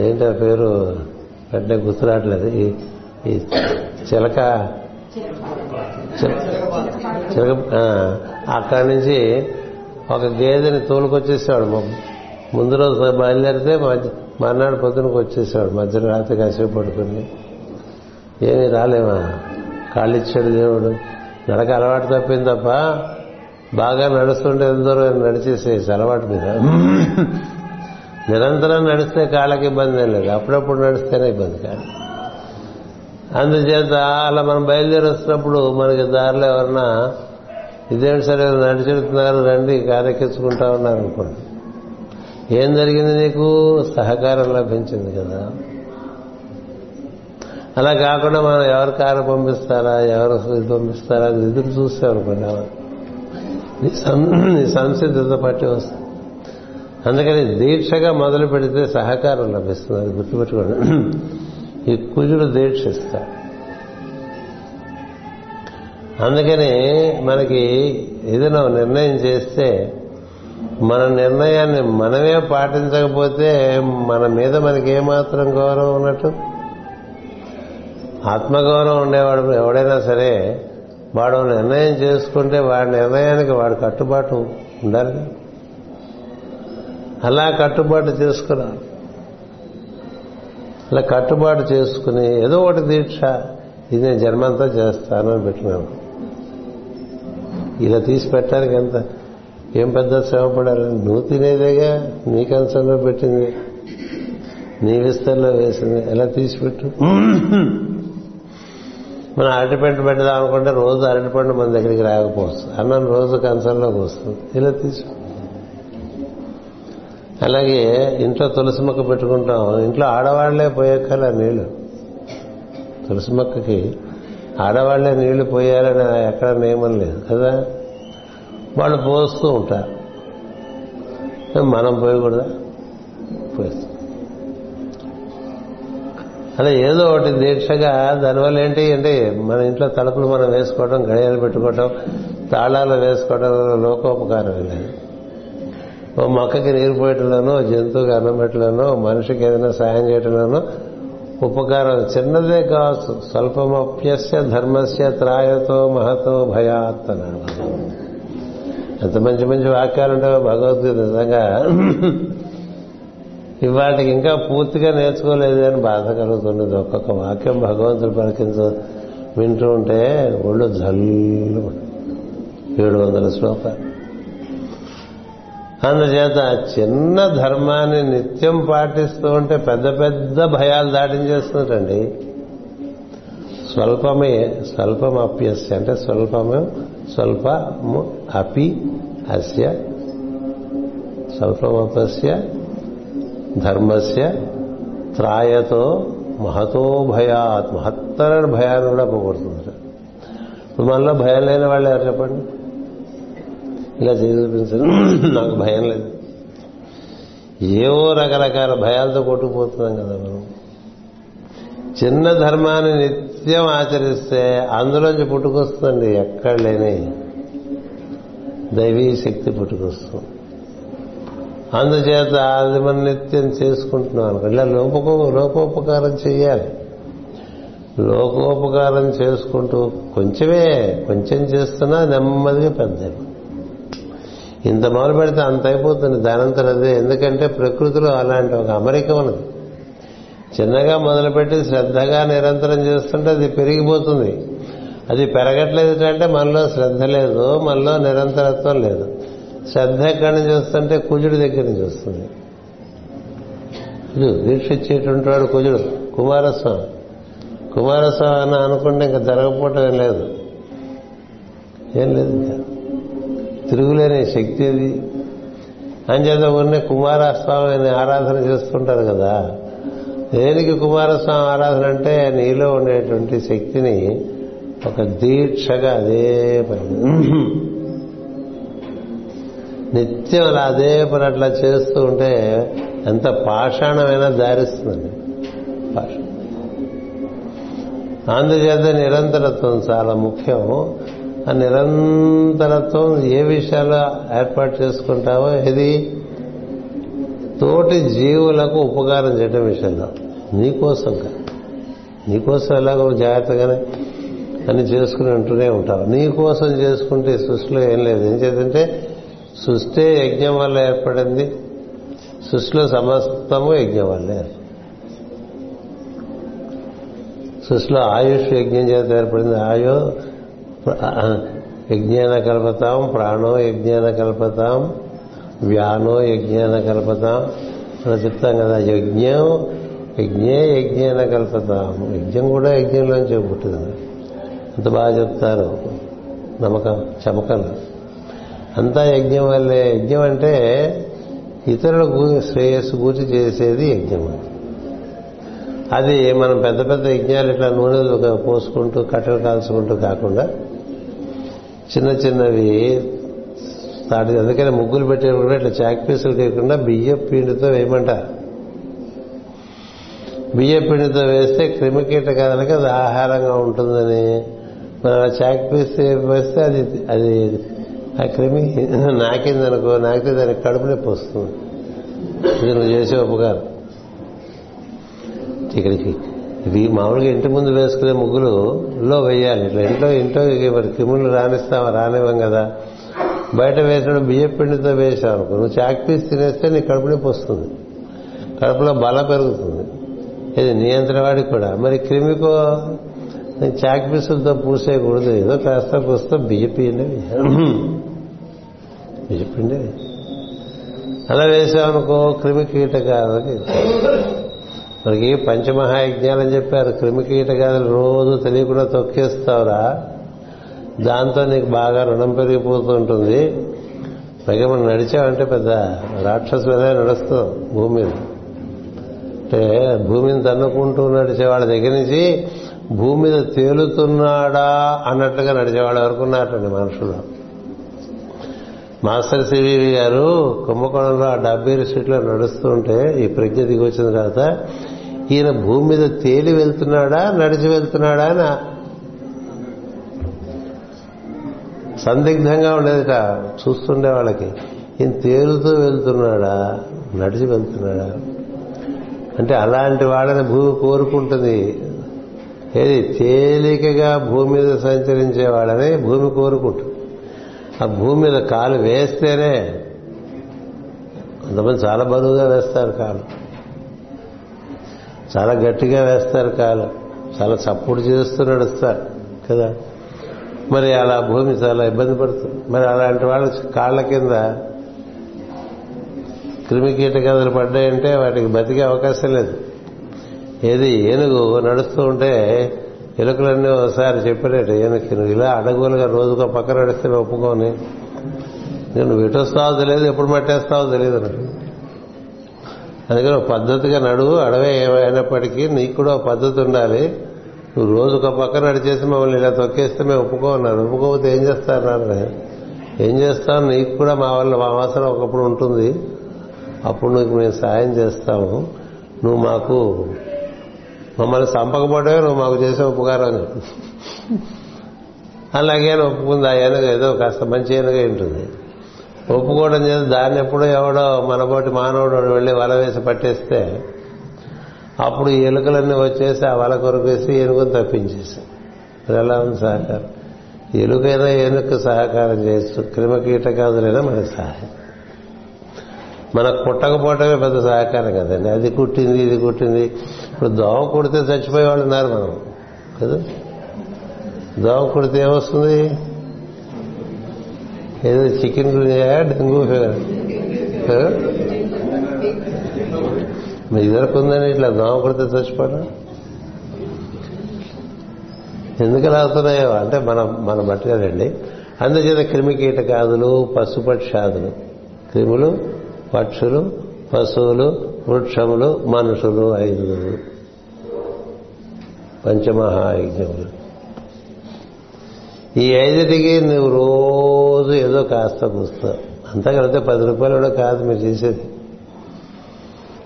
ఏంటి ఆ పేరు వెంటనే గుర్తురావట్లేదు, ఈ చిలక చిలక అక్కడి నుంచి ఒక గేదెని తోలుకొచ్చేసేవాడు. ముందు రోజు బయలుదేరితే మర్నాడు పొద్దునకు వచ్చేసేవాడు, మధ్యాహ్నం రాత్రి కాసేపు పడుకుని. ఏమీ రాలేమా, కాళ్ళిచ్చాడు దేవుడు. నడక అలవాటు తప్పింది తప్ప, బాగా నడుస్తుంటే ఎందరో నడిచేసేసి అలవాటు మీద. నిరంతరం నడిస్తే కాళ్ళకి ఇబ్బంది ఏం లేదు, అప్పుడప్పుడు నడిస్తేనే ఇబ్బంది కాదు. అందుచేత అలా మనం బయలుదేరి వస్తున్నప్పుడు మనకి దారిలో ఎవరన్నా ఇదేంటి సరే నడిచెడుతున్నారు రండి కారెక్కించుకుంటా ఉన్నారు అనుకోండి, ఏం జరిగింది, నీకు సహకారం లభించింది కదా. అలా కాకుండా మనం ఎవరు కారు పంపిస్తారా, ఎవరు పంపిస్తారా అని ఎదురు చూస్తామనుకోండి, నీ సంసిద్ధత పట్టి వస్తుంది. అందుకని దీక్షగా మొదలు పెడితే సహకారం లభిస్తుంది, అది గుర్తుపెట్టుకోండి. ఈ కుజుడు దీక్షిస్తాడు, అందుకని మనకి ఏదైనా నిర్ణయం చేస్తే మన నిర్ణయాన్ని మనమే పాటించకపోతే మన మీద మనకి ఏమాత్రం గౌరవం ఉన్నట్టు. ఆత్మగౌరవం ఉండేవాడు ఎవడైనా సరే వాడు నిర్ణయం చేసుకుంటే వాడి నిర్ణయానికి వాడు కట్టుబాటు ఉండాలి. అలా కట్టుబాటు చేసుకున్నాడు, అలా కట్టుబాటు చేసుకుని ఏదో ఒకటి దీక్ష ఇది నేను జన్మంతా చేస్తాను అని పెట్టినాను. ఇలా తీసి పెట్టడానికి ఎంత ఏం పెద్ద శ్రమ పడాలని, నువ్వు తినేదేగా, నీ కంచంలో పెట్టింది, నీ విస్తరలో వేసింది, ఎలా తీసిపెట్టు. మనం అరటిపండు పెడదాం అనుకుంటే రోజు అరటిపండు మన దగ్గరికి రాకపోవచ్చు, అన్నం రోజు కంచంలోకి వస్తుంది, ఇలా తీసి. అలాగే ఇంట్లో తులసి మొక్క పెట్టుకుంటాం, ఇంట్లో ఆడవాళ్లే పోయాక నీళ్లు, తులసి మొక్కకి ఆడవాళ్లే నీళ్లు పోయాలని ఎక్కడ నియమం లేదు కదా, వాళ్ళు పోస్తూ ఉంటారు, మనం పోయకూడదా, పోయిస్తాం. అలా ఏదో ఒకటి దీక్షగా. దానివల్ల ఏంటి అంటే మన ఇంట్లో తలుపులు మనం వేసుకోవడం, గడియాలు పెట్టుకోవటం, తాళాలు వేసుకోవడం లోకోపకారం లేదు. ఓ మొక్కకి నీరు పోయటంలోనో, జంతువుకి అన్నం పెట్టడంలోనో, మనిషికి ఏదైనా సాయం చేయటంలోనో ఉపకారం. చిన్నదే కావచ్చు, స్వల్పమప్యస్య ధర్మస్య త్రాయతో మహతో భయాత్ అన్నాడు. ఎంత మంచి మంచి వాక్యాలు ఉంటాయో భగవద్గీత. నిజంగా ఇవాటికి ఇంకా పూర్తిగా నేర్చుకోలేదు అని బాధ కలుగుతున్నది. ఒక్కొక్క వాక్యం భగవంతుడు పలికించు వింటూ ఉంటే ఒళ్ళు జల్లు. 700 శ్లోకాలు. అందుచేత చిన్న ధర్మాన్ని నిత్యం పాటిస్తూ ఉంటే పెద్ద పెద్ద భయాలు దాటించేస్తున్నట్టండి. స్వల్పమే స్వల్పమప్యస్య అంటే స్వల్పమే స్వల్పము అపి అస్య స్వల్పమప్యస్య ధర్మస్య త్రాయతో మహతో భయాత్. మహత్తర భయాన్ని కూడా పోగొడుతుందట. మనలో భయం లేని వాళ్ళు ఎవరు చెప్పండి? ఇలా చూపించడం నాకు భయం లేదు. ఏవో రకరకాల భయాలతో కొట్టుకుపోతున్నాం కదా మనం. చిన్న ధర్మాన్ని నిత్యం ఆచరిస్తే అందులోంచి పుట్టుకొస్తుందండి ఎక్కడ లేని దైవీ శక్తి పుట్టుకొస్తుంది. అందుచేత అది మనం నిత్యం చేసుకుంటున్నాం. ఇలా లోకోపకారం చేయాలి. లోకోపకారం చేసుకుంటూ కొంచెం చేస్తున్నా నెమ్మదిగా పెద్ద ఇంత మొదలు పెడితే అంత అయిపోతుంది దానంతరం అదే. ఎందుకంటే ప్రకృతిలో అలాంటి ఒక అమరిక ఉన్నది. చిన్నగా మొదలుపెట్టి శ్రద్ధగా నిరంతరం చేస్తుంటే అది పెరిగిపోతుంది. అది పెరగట్లేదు అంటే మనలో శ్రద్ధ లేదు, మనలో నిరంతరత్వం లేదు. శ్రద్ధ ఎక్కడి నుంచి వస్తుంటే కుజుడి దగ్గర నుంచి వస్తుంది. దీక్ష ఇచ్చేటువంటి వాడు కుజుడు, కుమారస్వామి. కుమారస్వామి అని అనుకుంటే ఇంకా జరగకపోవటం ఏం లేదు ఇంకా తిరుగులేని శక్తి అది. అంచేత ఉన్న కుమారస్వామి అని ఆరాధన చేస్తుంటారు కదా. దేనికి కుమారస్వామి ఆరాధన అంటే నీలో ఉండేటువంటి శక్తిని ఒక దీక్షగా నిత్యం అలా అదే పని అట్లా చేస్తూ ఉంటే ఎంత పాషాణమైనా దారిస్తుందండి. అందుచేత నిరంతరత్వం చాలా ముఖ్యం. ఆ నిరంతరత్వం ఏ విషయాల్లో ఏర్పాటు చేసుకుంటామో, ఇది తోటి జీవులకు ఉపకారం చేయడం విషయంలో. నీకోసం కాదు, నీకోసం ఎలాగో జాగ్రత్తగానే అని చేసుకుని ఉంటూనే ఉంటావు. నీకోసం చేసుకుంటే సృష్టిలో ఏం లేదు. ఏం చేద్దంటే సృష్టి యజ్ఞం వల్ల ఏర్పడింది. సృష్టిలో సమస్తము యజ్ఞం వల్ల ఏర్పడింది. సృష్టిలో ఆయుష్ యజ్ఞం చేత ఏర్పడింది. ఆయో యజ్ఞాన కల్పతాం, ప్రాణో యజ్ఞాన కల్పతాం, వ్యానో యజ్ఞాన కల్పతాం అని చెప్తాం కదా. యజ్ఞే యజ్ఞాన కల్పతాం. యజ్ఞం కూడా యజ్ఞంలోంచి పుట్టింది. అంత బాగా చెప్తారు నమ్మకం చమకలు. అంతా యజ్ఞం వల్లే. యజ్ఞం అంటే ఇతరుల శ్రేయస్సు గురించి చేసేది యజ్ఞం. అది మనం పెద్ద పెద్ద యజ్ఞాలు ఇట్లా నూనెలు పోసుకుంటూ కట్టెలు కాల్చుకుంటూ కాకుండా చిన్న చిన్నవి తాటి. అందుకని ముగ్గులు పెట్టేవి కూడా ఇట్లా చాక్ పీసులు కాకుండా బియ్యం పిండితో వేయమంటారు. బియ్యం పిండితో వేస్తే క్రిమికీటకాలకి అది ఆహారంగా ఉంటుందని మనం చాక్ పీస్ వేస్తే అది ఆ క్రిమి నాకిందనుకో, నాకితే దానికి కడుపు నొప్పి వస్తుంది. ఇది నువ్వు చేసే ఉపకారం. ఇక్కడికి ఇవి మామూలుగా ఇంటి ముందు వేసుకునే ముగ్గులులో వేయాలి. ఇట్లా ఇంట్లో మరి క్రిములు రానివ్వం కదా. బయట వేసిన బియ్యం పిండితో వేసావు అనుకో, నువ్వు చాక్ పీస్ తినేస్తే నీకు కడుపు నొప్పి వస్తుంది, కడుపులో బల పెరుగుతుంది. ఇది నియంత్రణ వాడికి కూడా. మరి క్రిమికో చాక్ పీసులతో పూసేయకూడదు, ఏదో కాస్త కూస్తా బియ్యపిండే అలా వేసామనుకో క్రిమికీటకాలకి. మనకి పంచమహాయజ్ఞాలని చెప్పారు. క్రిమికీటకాలు రోజు తెలియకుండా తొక్కేస్తావురా, దాంతో నీకు బాగా రుణం పెరిగిపోతూ ఉంటుంది. పైగా మనం నడిచామంటే పెద్ద రాక్షసులనే నడుస్తాం భూమి మీద. అంటే భూమిని తన్నుకుంటూ నడిచేవాళ్ళ దగ్గర నుంచి భూమి మీద తేలుతున్నాడా అన్నట్లుగా నడిచేవాళ్ళ వరకు ఉన్నారండి మనుషులు. మాస్టర్ సివివి గారు కుంభకోణంలో ఆ 70 సీట్లో నడుస్తూ ఉంటే ఈ ప్రజ్ఞ దిగి వచ్చిన తర్వాత ఈయన భూమి మీద తేలి వెళ్తున్నాడా నడిచి వెళ్తున్నాడా అని సందిగ్ధంగా ఉండేదిట. చూస్తుండే వాళ్ళకి ఈయన తేలుతూ వెళ్తున్నాడా నడిచి వెళ్తున్నాడా అంటే అలాంటి వాళ్ళని భూమి కోరుకుంటుంది. ఏది తేలికగా భూమి మీద సంచరించే వాళ్ళని భూమి కోరుకుంటుంది. ఆ భూమి మీద కాలు వేస్తేనే కొంతమంది చాలా బరువుగా వేస్తారు కాలు, చాలా గట్టిగా వేస్తారు కాలు, చాలా చప్పుడు చేస్తూ నడుస్తారు కదా. మరి అలా భూమి చాలా ఇబ్బంది పడుతుంది. మరి అలాంటి వాళ్ళు కాళ్ళ కింద క్రిమికీటకాలు పడ్డాయంటే వాటికి బతికే అవకాశం లేదు. ఏది ఏనుగు నడుస్తూ ఉంటే ఎలుకలన్నీ ఒకసారి చెప్పాడట ఏనుకి, నువ్వు ఇలా అడగోలుగా రోజుగా పక్కన నడిస్తే ఒప్పుకోని, నువ్వు ఇటొస్తావో తెలియదు ఎప్పుడు మట్టేస్తావో తెలియదు. అందుకని పద్ధతిగా నడువు, అడవే ఏమైనప్పటికీ నీకు కూడా పద్ధతి ఉండాలి. నువ్వు రోజుగా పక్కన నడిచేసి మమ్మల్ని ఇలా తొక్కేస్తే మేము ఒప్పుకోన్నారు, ఒప్పుకోకపోతే ఏం చేస్తారన్నారు. ఏం చేస్తాం, నీకు కూడా మా వల్ల అవసరం ఒకప్పుడు ఉంటుంది, అప్పుడు నీకు మేము సాయం చేస్తాము, నువ్వు మాకు మమ్మల్ని చంపకపోవటమే నువ్వు మాకు చేసే ఉపకారం అని చెప్పి అలాగే ఒప్పుకుంది. ఆ ఏనుగ ఏదో కాస్త మంచి ఏనుగ ఉంటుంది, ఒప్పుకోవడం చేసి దాన్ని ఎప్పుడో ఎవడో మనబోటి మానవుడు వెళ్ళి వల వేసి పట్టేస్తే అప్పుడు ఎలుకలన్నీ వచ్చేసి ఆ వల కొరికేసి ఏనుగుని తప్పించేసి ఎలా ఉంది సహకారం. ఎలుకైనా ఏనుగు సహకారం చేయొచ్చు, క్రిమకీటకాదులైనా మనకు సహాయం. మనకు కుట్టకపోవటమే పెద్ద సహకారం కదండి, అది కుట్టింది ఇది కుట్టింది. ఇప్పుడు దోమ కుడితే చచ్చిపోయేవాళ్ళు ఉన్నారు మనం కదా, దోమ కుడితే ఏమొస్తుంది, ఏదో చికెన్ గునియా డెంగ్యూ ఫీవర్ ఇదివరకు ఉందని ఇట్లా దోమ కుడితే చచ్చిపోవడం ఎందుకు ఎలా అవుతున్నాయో అంటే మనం బట్టలేదండి. అందుచేత క్రిమికీటకాదులు, పశుపక్షాదులు, క్రిములు, పక్షులు, పశువులు, వృక్షములు, మనుషులు, 5 పంచమహాయజ్ఞములు. ఈ 5టికి నువ్వు రోజు ఏదో కాస్త కూస్తావు, అంతా కలిపితే 10 రూపాయలు కూడా కాదు మీరు చేసేది.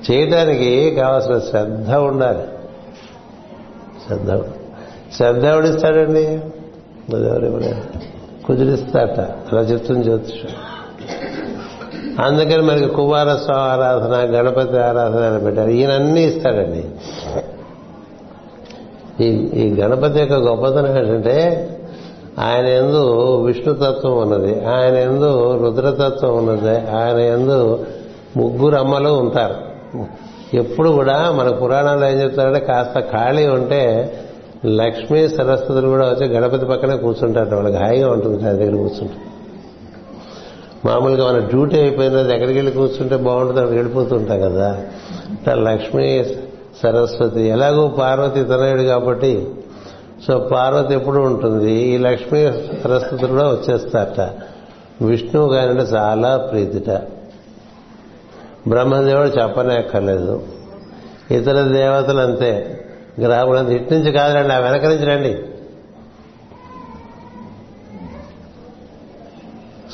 చేయటానికి కావాల్సిన శ్రద్ధ ఉండాలి. శ్రద్ధ ఎవడిస్తాడండి, ఎవరెవరే కుదిరిస్తాట, అలా చెప్తుంది జ్యోతిషం. అందుకని మనకి కుమారస్వామి ఆరాధన, గణపతి ఆరాధన అని పెట్టారు. ఈయనన్నీ ఇస్తాడండి. ఈ గణపతి యొక్క గొప్పతనం ఏంటంటే ఆయన యందు విష్ణుతత్వం ఉన్నది, ఆయన యందు రుద్రతత్వం ఉన్నది, ఆయన యందు 3 అమ్మలు ఉంటారు. ఎప్పుడు కూడా మన పురాణాల్లో ఏం చెప్తారంటే కాస్త ఖాళీ ఉంటే లక్ష్మీ సరస్వతులు కూడా వచ్చి గణపతి పక్కనే కూర్చుంటారు, వాళ్ళకి హాయిగా ఉంటుంది ఆయన దగ్గర కూర్చుంటారు. మామూలుగా మన డ్యూటీ అయిపోయినది ఎక్కడికి వెళ్ళి కూర్చుంటే బాగుంటుంది, అక్కడికి వెళ్ళిపోతుంటాం కదా. అంటే లక్ష్మీ సరస్వతి ఎలాగో పార్వతి తనయుడు కాబట్టి, సో పార్వతి ఎప్పుడు ఉంటుంది, ఈ లక్ష్మీ సరస్వతులు కూడా వచ్చేస్తారట. విష్ణువు గారంటే చాలా ప్రీతిట, బ్రహ్మదేవుడు చెప్పనే అక్కర్లేదు, ఇతర దేవతలు అంతే. గ్రహములంతా ఇటు నుంచి కాదులండి, ఆ వెనక నుంచి రండి.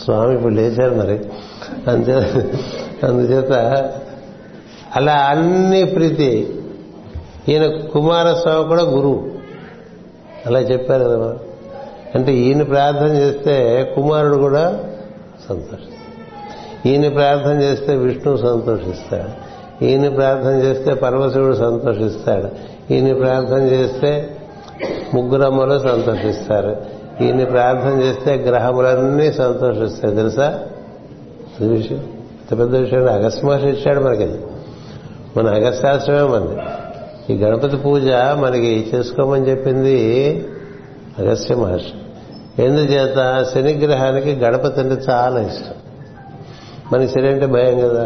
స్వామి ఇప్పుడు లేచారు మరి, అందుచేత అలా అన్ని ప్రీతి. ఈయన కుమారస్వామి కూడా గురువు అలా చెప్పారు కదా, అంటే ఈయన ప్రార్థన చేస్తే కుమారుడు కూడా సంతోషిస్తాడు, ఈయన ప్రార్థన చేస్తే విష్ణువు సంతోషిస్తాడు, ఈయన ప్రార్థన చేస్తే పరమశివుడు సంతోషిస్తాడు, ఈయన ప్రార్థన చేస్తే 3 అమ్మలు సంతోషిస్తారు, ఈయన్ని ప్రార్థన చేస్తే గ్రహములన్నీ సంతోషిస్తాయి. తెలుసా అది విషయం, పెద్ద విషయం. అగస్మాషి ఇచ్చాడు మనకి, మన అగస్త్యాశ్రమే మనది. ఈ గణపతి పూజ మనకి చేసుకోమని చెప్పింది అగస్త్య మహర్షి. ఎందుచేత శనిగ్రహానికి గణపతి అంటే చాలా ఇష్టం. మనకి శని అంటే భయం కదా,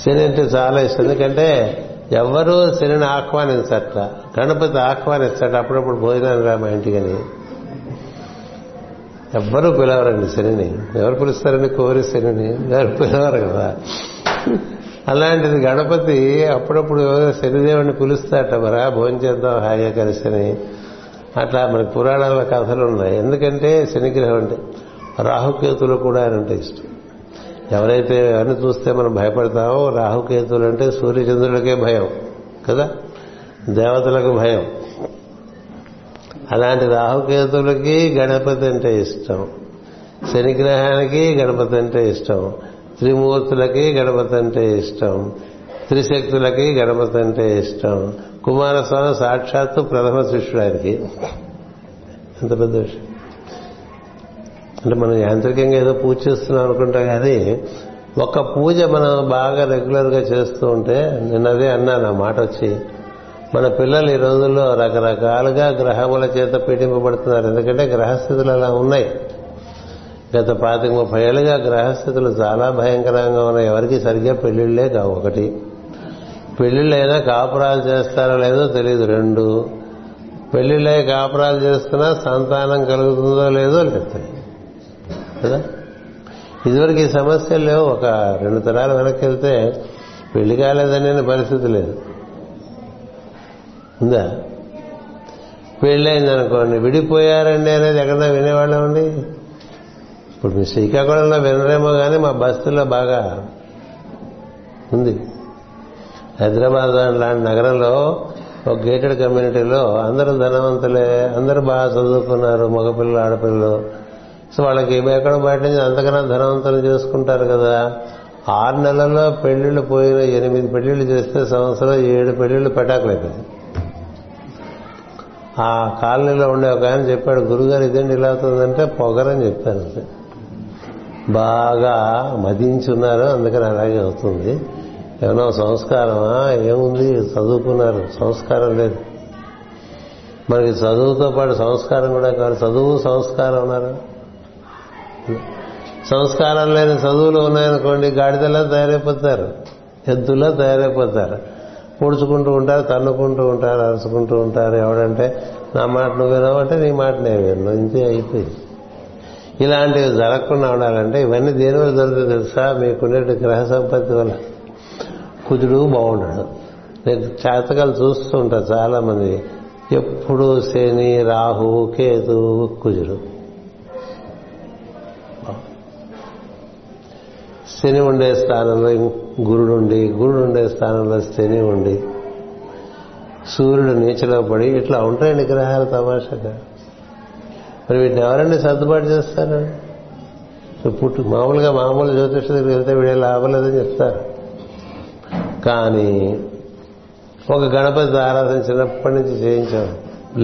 శని అంటే చాలా ఇష్టం. ఎందుకంటే ఎవరూ శనిని ఆహ్వానించట, గణపతి ఆహ్వానిస్తాడు. అప్పుడప్పుడు భోజనాలు రా మా ఇంటికని ఎవ్వరూ పిలవరండి శనిని. ఎవరు పిలుస్తారని కోరి శనిని ఎవరు పిలవరు కదా. అలాంటిది గణపతి అప్పుడప్పుడు శనిదేవుడిని పిలుస్తాట, మరా భోంచేద్దాం హాయిగా కలిసిని అట్లా మన పురాణాల కథలు ఉన్నాయి. ఎందుకంటే శనిగ్రహం అంటే రాహుకేతులు కూడా ఆయన అంటే ఇష్టం. ఎవరైతే అన్ని చూస్తే మనం భయపడతామో, రాహుకేతులు అంటే సూర్యచంద్రులకే భయం కదా, దేవతలకు భయం. అలాంటి రాహుకేతులకి గణపతి అంటే ఇష్టం, శనిగ్రహానికి గణపతి అంటే ఇష్టం, త్రిమూర్తులకి గణపతి అంటే ఇష్టం, త్రిశక్తులకి గణపతి అంటే ఇష్టం. కుమారస్వామి సాక్షాత్తు ప్రథమ శిష్యుడు ఆయనకి. ఎంత పెద్ద విషయం అంటే మనం యాంత్రికంగా ఏదో పూజ చేస్తున్నాం అనుకుంటాం, కానీ ఒక పూజ మనం బాగా రెగ్యులర్గా చేస్తూ ఉంటే, నిన్నదే అన్నా నా మాట వచ్చి, మన పిల్లలు ఈ రోజుల్లో రకరకాలుగా గ్రహముల చేత పీడింపబడుతున్నారు. ఎందుకంటే గ్రహస్థితులు అలా ఉన్నాయి. గత 25-30 ఏళ్ళుగా గ్రహస్థితులు చాలా భయంకరంగా ఉన్నాయి. ఎవరికి సరిగ్గా పెళ్లిళ్ళే కావు, ఒకటి. పెళ్లిళ్ళైనా కాపురాలు చేస్తారో లేదో తెలియదు, 2. పెళ్లిళ్ళే కాపురాలు చేస్తున్నా సంతానం కలుగుతుందో లేదో లేదు కదా. ఇదివరకు ఈ సమస్యలు లేవు. ఒక 2 తరాలు వెనక్కి వెళ్తే పెళ్లి కాలేదనే పరిస్థితి లేదు, ఉందా? పెళ్ళైందనుకోండి విడిపోయారండి అనేది ఎక్కడన్నా వినేవాళ్ళమండి. ఇప్పుడు మీ శ్రీకాకుళంలో వినరేమో కానీ మా బస్తుల్లో బాగా ఉంది. హైదరాబాద్ లాంటి నగరంలో ఒక గేటెడ్ కమ్యూనిటీలో అందరూ ధనవంతులే, అందరూ బాగా చదువుకున్నారు, మగపిల్లలు ఆడపిల్లలు. సో వాళ్ళకి ఎక్కడ బయట నుంచి అంతకన్నా ధనవంతులు చేసుకుంటారు కదా. 6 నెలల్లో పెళ్లిళ్ళు పోయిన 8 పెళ్లిళ్ళు చేస్తే సంవత్సరం 7 పెళ్లిళ్ళు పెటాకులు అయిపోయింది. ఆ కాలనీలో ఉండే ఒక ఆయన చెప్పాడు, గురుగారు ఇదేంటి ఇలా అవుతుందంటే పొగరని చెప్పాను, అంతే బాగా మదించున్నారు అందుకని అలాగే అవుతుంది. ఏమన్నా సంస్కారమా ఏముంది, చదువుకున్నారు, సంస్కారం లేదు. మనకి చదువుతో పాటు సంస్కారం కూడా కాదు. చదువు సంస్కారం ఉన్నారు, సంస్కారం లేని చదువులు ఉన్నాయనుకోండి గాడిదలా తయారైపోతారు, ఎద్దులా తయారైపోతారు, పూడ్చుకుంటూ ఉంటారు, తన్నుకుంటూ ఉంటారు, అరుచుకుంటూ ఉంటారు. ఎవడంటే నా మాట నువ్వు వినవంటే నీ మాట నేను విన్నాను, ఇంతే అయిపోయింది. ఇలాంటివి జరగకుండా ఉండాలంటే ఇవన్నీ దేనివల్ల దొరికితే తెలుసా, మీకుండే గ్రహ సంపత్తి వల్ల. కుజుడు బాగున్నాడు, నేను జాతకాలు చూస్తూ ఉంటాను, చాలా మంది ఎప్పుడు శని, రాహు, కేతు, కుజుడు. శని ఉండే స్థానంలో గురుడుండి, గురుడు ఉండే స్థానంలో శని ఉండి, సూర్యుడు నీచలో పడి, ఇట్లా ఉంటాయండి గ్రహాలు తమాషగా. మరి వీటిని ఎవరండి సర్దుబాటు చేస్తారు? పుట్టు మామూలుగా మామూలు జ్యోతిష్యుల దగ్గరికి వెళ్తే వీడే లాభం లేదని చెప్తారు. కానీ ఒక గణపతి ఆరాధన చిన్నప్పటి నుంచి చేయించాం,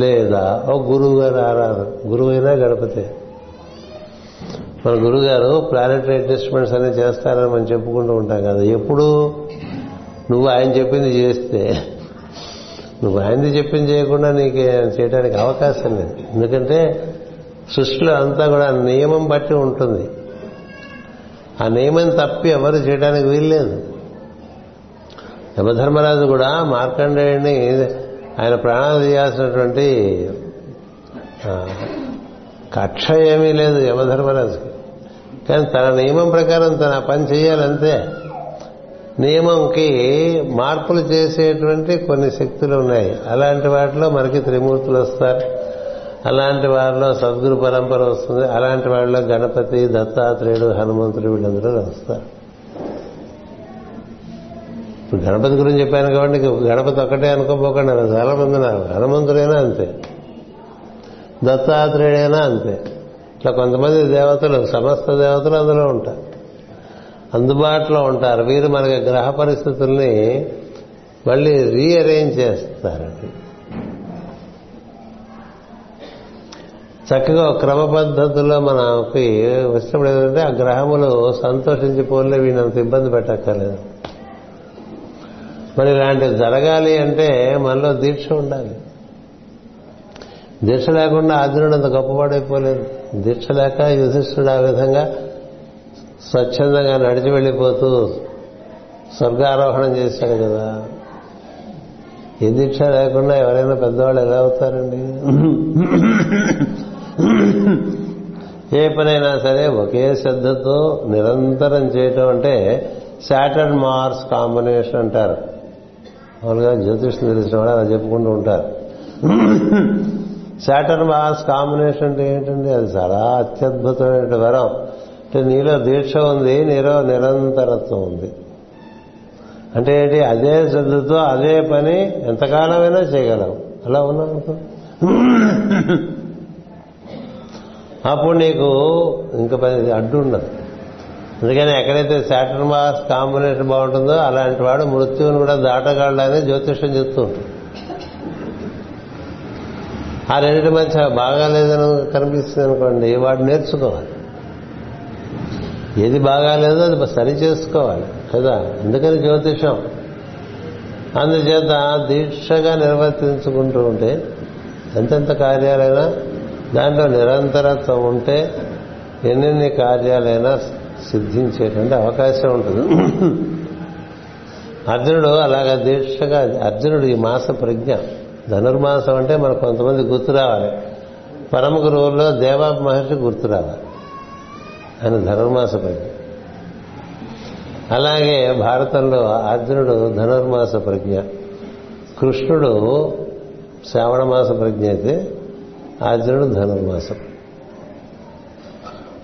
లేదా ఒక గురువు గారి ఆరాధన, గురువైనా గణపతి. మన గురుగారు ప్లానెటరీ అడ్జస్ట్మెంట్స్ అనేది చేస్తారని మనం చెప్పుకుంటూ ఉంటాం కదా. ఎప్పుడు నువ్వు ఆయన చెప్పింది చేస్తే, నువ్వు ఆయనది చెప్పింది చేయకుండా నీకు చేయడానికి అవకాశం లేదు. ఎందుకంటే సృష్టిలో అంతా కూడా నియమం బట్టి ఉంటుంది, ఆ నియమం తప్పి ఎవరు చేయడానికి వీల్లేదు. యమధర్మరాజు కూడా మార్కండేయుడిని ఆయన ప్రాణాలు తీయాల్సినటువంటి కక్ష ఏమీ లేదు యమధర్మరాజుకి, కానీ తన నియమం ప్రకారం తన పని చేయాలంతే. నియమంకి మార్పులు చేసేటువంటి కొన్ని శక్తులు ఉన్నాయి. అలాంటి వాటిలో మనకి త్రిమూర్తులు వస్తారు, అలాంటి వారిలో సద్గురు పరంపర వస్తుంది, అలాంటి వాటిలో గణపతి, దత్తాత్రేయుడు, హనుమంతుడు వీళ్ళందరూ వస్తారు. ఇప్పుడు గణపతి గురించి చెప్పాను కాబట్టి గణపతి ఒక్కటే అనుకోపోకుండా చాలా మంది ఉన్నారు. హనుమంతుడైనా అంతే, దత్తాత్రేయుడైనా అంతే. ఇట్లా కొంతమంది దేవతలు, సమస్త దేవతలు అందులో ఉంటారు, అందుబాటులో ఉంటారు. వీరు మనకి గ్రహ పరిస్థితుల్ని మళ్ళీ రీఅరేంజ్ చేస్తారండి. చక్కగా క్రమ పద్ధతుల్లో మనకి వచ్చినప్పుడు ఏంటంటే ఆ గ్రహములు సంతోషించిపోలే, వీళ్ళంత ఇబ్బంది పెట్టక్కర్లేదు. మరి ఇలాంటివి జరగాలి అంటే మనలో దీక్ష ఉండాలి. దీక్ష లేకుండా అర్జునుడు అంత గొప్పవాడైపోలేదు. దీక్ష లేక యుధిష్ఠుడు ఆ విధంగా స్వచ్ఛందంగా నడిచి వెళ్ళిపోతూ స్వర్గారోహణం చేశాడు కదా. ఈ దీక్ష లేకుండా ఎవరైనా పెద్దవాళ్ళు ఎలా అవుతారండి? ఏ పనైనా సరే ఒకే శ్రద్ధతో నిరంతరం చేయటం అంటే శాటర్న్ మార్స్ కాంబినేషన్ అంటారు. మామూలుగా జ్యోతిష్యం తెలిసిన వాళ్ళు అలా చెప్పుకుంటూ ఉంటారు. శాటర్న్ మార్స్ కాంబినేషన్ అంటే ఏంటండి? అది చాలా అత్యద్భుతమైన వరం. అంటే నీలో దీక్ష ఉంది, నీలో నిరంతరత్వం ఉంది అంటే ఏంటి? అదే శ్రద్ధతో అదే పని ఎంతకాలమైనా చేయగలం. అలా ఉన్నాం అనుకో, అప్పుడు నీకు ఇంకా పని అడ్డు ఉండదు. అందుకని ఎక్కడైతే శాటర్న్ మార్స్ కాంబినేషన్ బాగుంటుందో అలాంటి వాడు మృత్యువుని కూడా దాటగలడని జ్యోతిష్యం చెప్తూ ఉంటాడు. ఆ రెండింటి మధ్య బాగాలేదని కనిపిస్తుంది అనుకోండి, వాడు నేర్చుకోవాలి. ఏది బాగాలేదో అది సరి చేసుకోవాలి కదా, అందుకని జ్యోతిషం. అందుచేత దీక్షగా నిర్వర్తించుకుంటూ ఉంటే ఎంతెంత కార్యాలైనా దాంట్లో నిరంతరత్వం ఉంటే ఎన్నెన్ని కార్యాలైనా సిద్ధించేటువంటి అవకాశం ఉంటుంది. అర్జునుడు అలాగా దీక్షగా. అర్జునుడు ఈ మాస ప్రజ్ఞ, ధనుర్మాసం అంటే మనకు కొంతమంది గుర్తు రావాలి. పరమ గురువుల్లో దేవా మహర్షి గుర్తు రావాలి, ఆయన ధనుర్మాస ప్రజ్ఞ. అలాగే భారతంలో అర్జునుడు ధనుర్మాస ప్రజ్ఞ, కృష్ణుడు శ్రావణ మాస ప్రజ్ఞైతే ఆచరణ ధనుర్మాసం.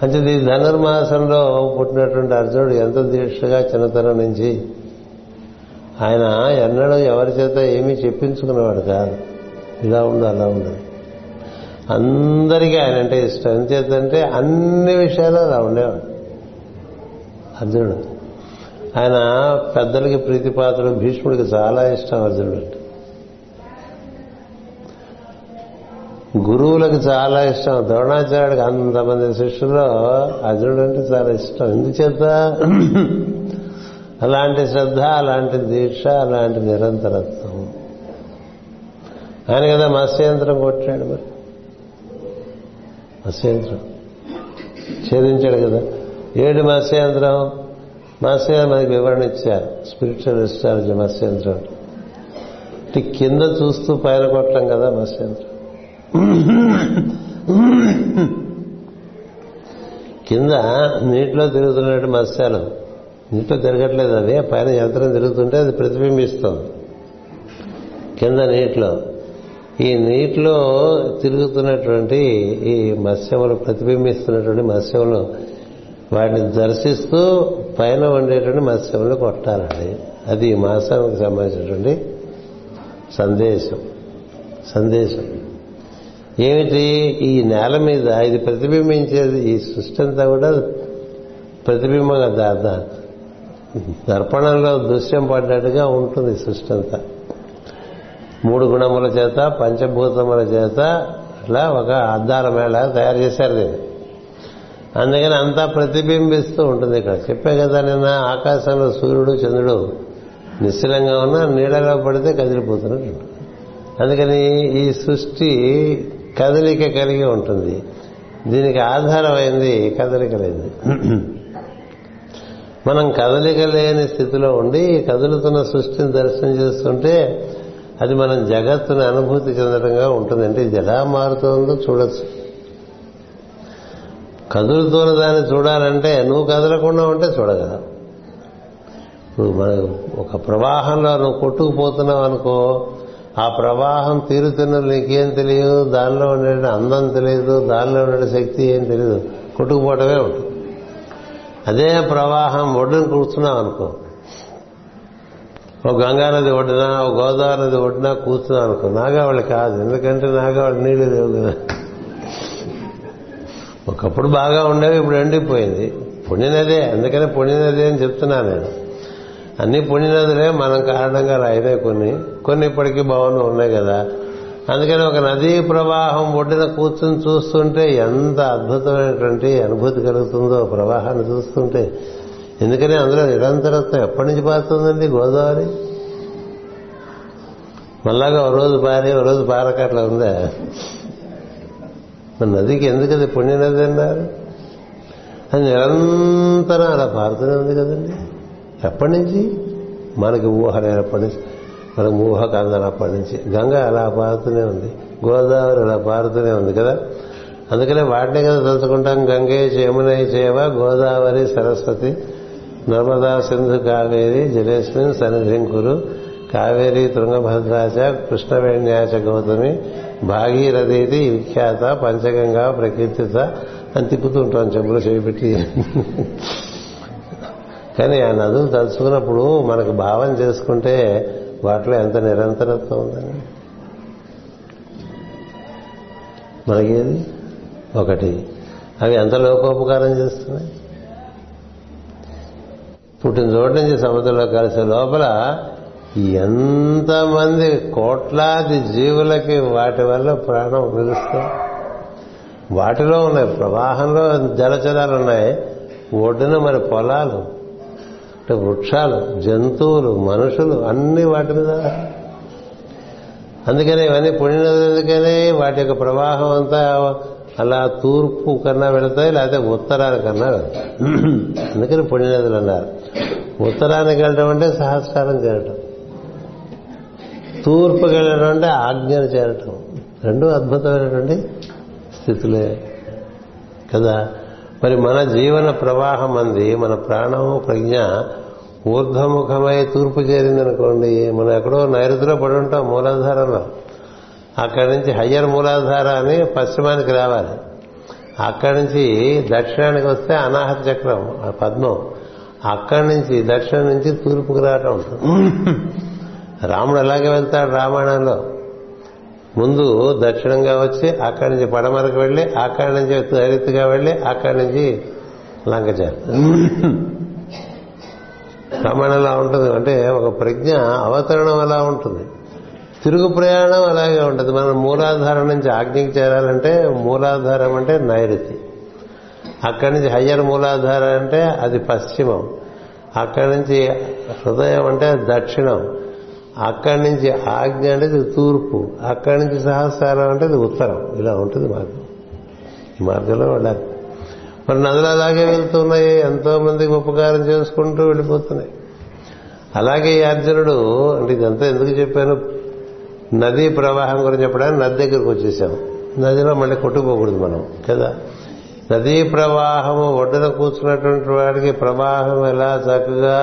అంటే ఈ ధనుర్మాసంలో పుట్టినటువంటి అర్జునుడు ఎంత దీక్షగా చిన్నతనం నుంచి ఆయన ఎన్నడూ ఎవరి చేత ఏమీ చెప్పించుకునేవాడు కాదు. ఇలా ఉండు అలా ఉండదు, అందరికీ ఆయన అంటే ఇష్టం. ఎంచేతంటే అన్ని విషయాలు అలా ఉండేవాడు అర్జునుడు. ఆయన పెద్దలకి ప్రీతిపాత్రుడు, భీష్ముడికి చాలా ఇష్టం అర్జునుడు అంటే. గురువులకు చాలా ఇష్టం, ద్రోణాచార్యుడికి అంతమంది శిష్యుల్లో అర్జునుడు అంటే చాలా ఇష్టం. ఎందుచేత? అలాంటి శ్రద్ధ, అలాంటి దీక్ష, అలాంటి నిరంతరత్వం. ఆయన కదా మత్స్యంత్రం కొట్టాడు, మరి మత్స్యంత్రం ఛేదించాడు కదా. ఏడు మత్స్యంత్రం మత్స్య మనకి వివరణ ఇచ్చారు స్పిరిచువల్ హిస్టాలజీ. మత్స్యంత్రం అంటే కింద చూస్తూ పైన కొట్టడం కదా మత్స్యంత్రం. కింద నీటిలో తిరుగుతున్నట్టు మత్స్యాలు నీటిలో తిరగట్లేదు, అవి పైన యంత్రం తిరుగుతుంటే అది ప్రతిబింబిస్తుంది కింద నీటిలో. ఈ నీటిలో తిరుగుతున్నటువంటి ఈ మత్స్యములు, ప్రతిబింబిస్తున్నటువంటి మత్స్యములు, వాటిని దర్శిస్తూ పైన ఉండేటువంటి మత్స్యములు కొట్టాలండి. అది ఈ మాసానికి సంబంధించినటువంటి సందేశం. సందేశం ఏమిటి? ఈ నేల మీద ఇది ప్రతిబింబించేది, ఈ సృష్టి అంతా కూడా ప్రతిబింబంగా దర్పణంలో దృశ్యం పడ్డట్టుగా ఉంటుంది సృష్టి అంతా. మూడు గుణముల చేత, పంచభూతముల చేత అట్లా ఒక అద్దాల మేళ తయారు చేశారు దీన్ని. అందుకని అంతా ప్రతిబింబిస్తూ ఉంటుంది. ఇక్కడ చెప్పే కదా నిన్న, ఆకాశంలో సూర్యుడు చంద్రుడు నిశ్చలంగా ఉన్నా నీడలో పడితే కదిలిపోతున్నట్టు. అందుకని ఈ సృష్టి కదలిక కలిగి ఉంటుంది. దీనికి ఆధారమైంది కదలికలైంది. మనం కదలిక లేని స్థితిలో ఉండి కదులుతున్న సృష్టిని దర్శనం చేస్తుంటే అది మనం జగత్తుని అనుభూతి చెందడంగా ఉంటుంది. అంటే ఇది ఎలా మారుతుందో చూడొచ్చు. కదులుతున్న దాన్ని చూడాలంటే నువ్వు కదలకుండా ఉంటే చూడగల. ఇప్పుడు మనం ఒక ప్రవాహంలో నువ్వు కొట్టుకుపోతున్నావు అనుకో, ఆ ప్రవాహం తీరుతున్న నీకేం తెలియదు, దానిలో ఉండే అందం తెలియదు, దానిలో ఉండే శక్తి ఏం తెలియదు, కొట్టుకుపోవటమే ఉంటుంది. అదే ప్రవాహం ఒడ్డును కూర్చున్నాం అనుకో, ఒక గంగా నది ఒడ్డునా, ఒక గోదావరి నది ఒడ్డునా కూర్చున్నాం అనుకో. నాగావాళ్ళు కాదు, ఎందుకంటే నాగావాళ్ళు నీళ్ళు లేవు కదా. ఒకప్పుడు బాగా ఉండేవి, ఇప్పుడు ఎండిపోయింది. పుణ్యనదే, అందుకనే పుణ్యనదే అని చెప్తున్నాను నేను. అన్ని పుణ్యనదులే మనం కారణంగా అయినాయి. కొన్ని ఇప్పటికీ భవనం ఉన్నాయి కదా. అందుకని ఒక నదీ ప్రవాహం ఒడ్డున కూర్చుని చూస్తుంటే ఎంత అద్భుతమైనటువంటి అనుభూతి కలుగుతుందో ప్రవాహాన్ని చూస్తుంటే. ఎందుకని అందులో నిరంతరత్వం ఎప్పటి నుంచి పారుతుందండి గోదావరి? మళ్ళాగా ఓ రోజు పారి ఓ రోజు పారకట్ల ఉందా? మన నదికి ఎందుకు అది పుణ్యనది అన్నారు? అది నిరంతరం అలా పారుతూనే ఉంది కదండి. ఎప్పటి నుంచి? మనకి ఊహ లేనప్పటి నుంచి, మనకు ఊహ కందనప్పటి నుంచి. గంగ అలా పారుతూనే ఉంది, గోదావరి అలా పారుతూనే ఉంది కదా. అందుకనే వాటిని కదా తలుచుకుంటాం. గంగే యమునే చేవ గోదావరి సరస్వతి నర్మదా సింధు కావేరి జలేస్మిన్ సన్నిధిం కురు కావేరి తుంగభద్రాచ కృష్ణవేణ్యాచ గౌతమి భాగీరథీతి విఖ్యాత పంచగంగా ప్రకీర్తిత అని తిప్పుతుంటాం చెప్పులు చేపెట్టి. కానీ ఆ నదులు తలుచుకున్నప్పుడు మనకు భావం చేసుకుంటే వాటిలో ఎంత నిరంతరత్వం ఉందండి మనకేది ఒకటి. అవి ఎంత లోకోపకారం చేస్తున్నాయి. పుట్టిన చోటు నుంచి సముద్రంలో కలిసే లోపల ఎంతమంది కోట్లాది జీవులకి వాటి వల్ల ప్రాణం నిలుస్తుంది. వాటిలో ఉన్నాయి, ప్రవాహంలో జలచరాలు ఉన్నాయి, ఒడ్డున మరి పొలాలు, వృక్షాలు, జంతువులు, మనుషులు, అన్ని వాటి మీద. అందుకనే ఇవన్నీ పుణ్యనదులకనే వాటి యొక్క ప్రవాహం అంతా అలా తూర్పు కన్నా వెళతాయి, లేకపోతే ఉత్తరానికన్నా వెళ్తాయి. అందుకని పుణ్యనదులు అన్నారు. ఉత్తరానికి వెళ్ళడం అంటే సహస్కారం చేరటం, తూర్పుకి వెళ్ళడం అంటే ఆజ్ఞను చేరటం. రెండు అద్భుతమైనటువంటి స్థితులే కదా. మరి మన జీవన ప్రవాహం అంది, మన ప్రాణము ప్రజ్ఞ ఊర్ధ్వముఖమై తూర్పు చేరిందనుకోండి, మనం ఎక్కడో నైరుతిలో పడి ఉంటాం మూలాధారంలో. అక్కడి నుంచి హయ్యర్ మూలాధార అని పశ్చిమానికి రావాలి. అక్కడి నుంచి దక్షిణానికి వస్తే అనాహత చక్రం పద్మం. అక్కడి నుంచి దక్షిణం నుంచి తూర్పుకు రావటం. రాముడు అలాగే వెళ్తాడు రామాయణంలో. ముందు దక్షిణంగా వచ్చి అక్కడి నుంచి పడమరకు వెళ్ళి అక్కడి నుంచి నైరుతిగా వెళ్ళి అక్కడి నుంచి లంక చేస్తారు. రామాయణంలా ఉంటుంది. అంటే ఒక ప్రజ్ఞ అవతరణం అలా ఉంటుంది, తిరుగు ప్రయాణం అలాగే ఉంటుంది. మనం మూలాధారం నుంచి ఆజ్ఞకి చేరాలంటే మూలాధారం అంటే నైరుతి, అక్కడి నుంచి హయ్యర్ మూలాధారం అంటే అది పశ్చిమం, అక్కడి నుంచి హృదయం అంటే దక్షిణం, అక్కడి నుంచి ఆజ్ఞ అంటే తూర్పు, అక్కడి నుంచి సహస్రారం అంటే ఉత్తరం. ఇలా ఉంటుంది మార్గం. ఈ మార్గంలో వెళ్ళాలి. మరి నదులు అలాగే వెళ్తున్నాయి, ఎంతో మందికి ఉపకారం చేసుకుంటూ వెళ్ళిపోతున్నాయి. అలాగే ఈ అర్జునుడు అంటే ఇదంతా ఎందుకు చెప్పాను, నదీ ప్రవాహం గురించి చెప్పడానికి నది దగ్గరకు వచ్చేసాం. నదిలో మళ్ళీ కొట్టుకోకూడదు మనం కదా. నదీ ప్రవాహము ఒడ్డున కూర్చున్నటువంటి వాడికి ప్రవాహం ఎలా చక్కగా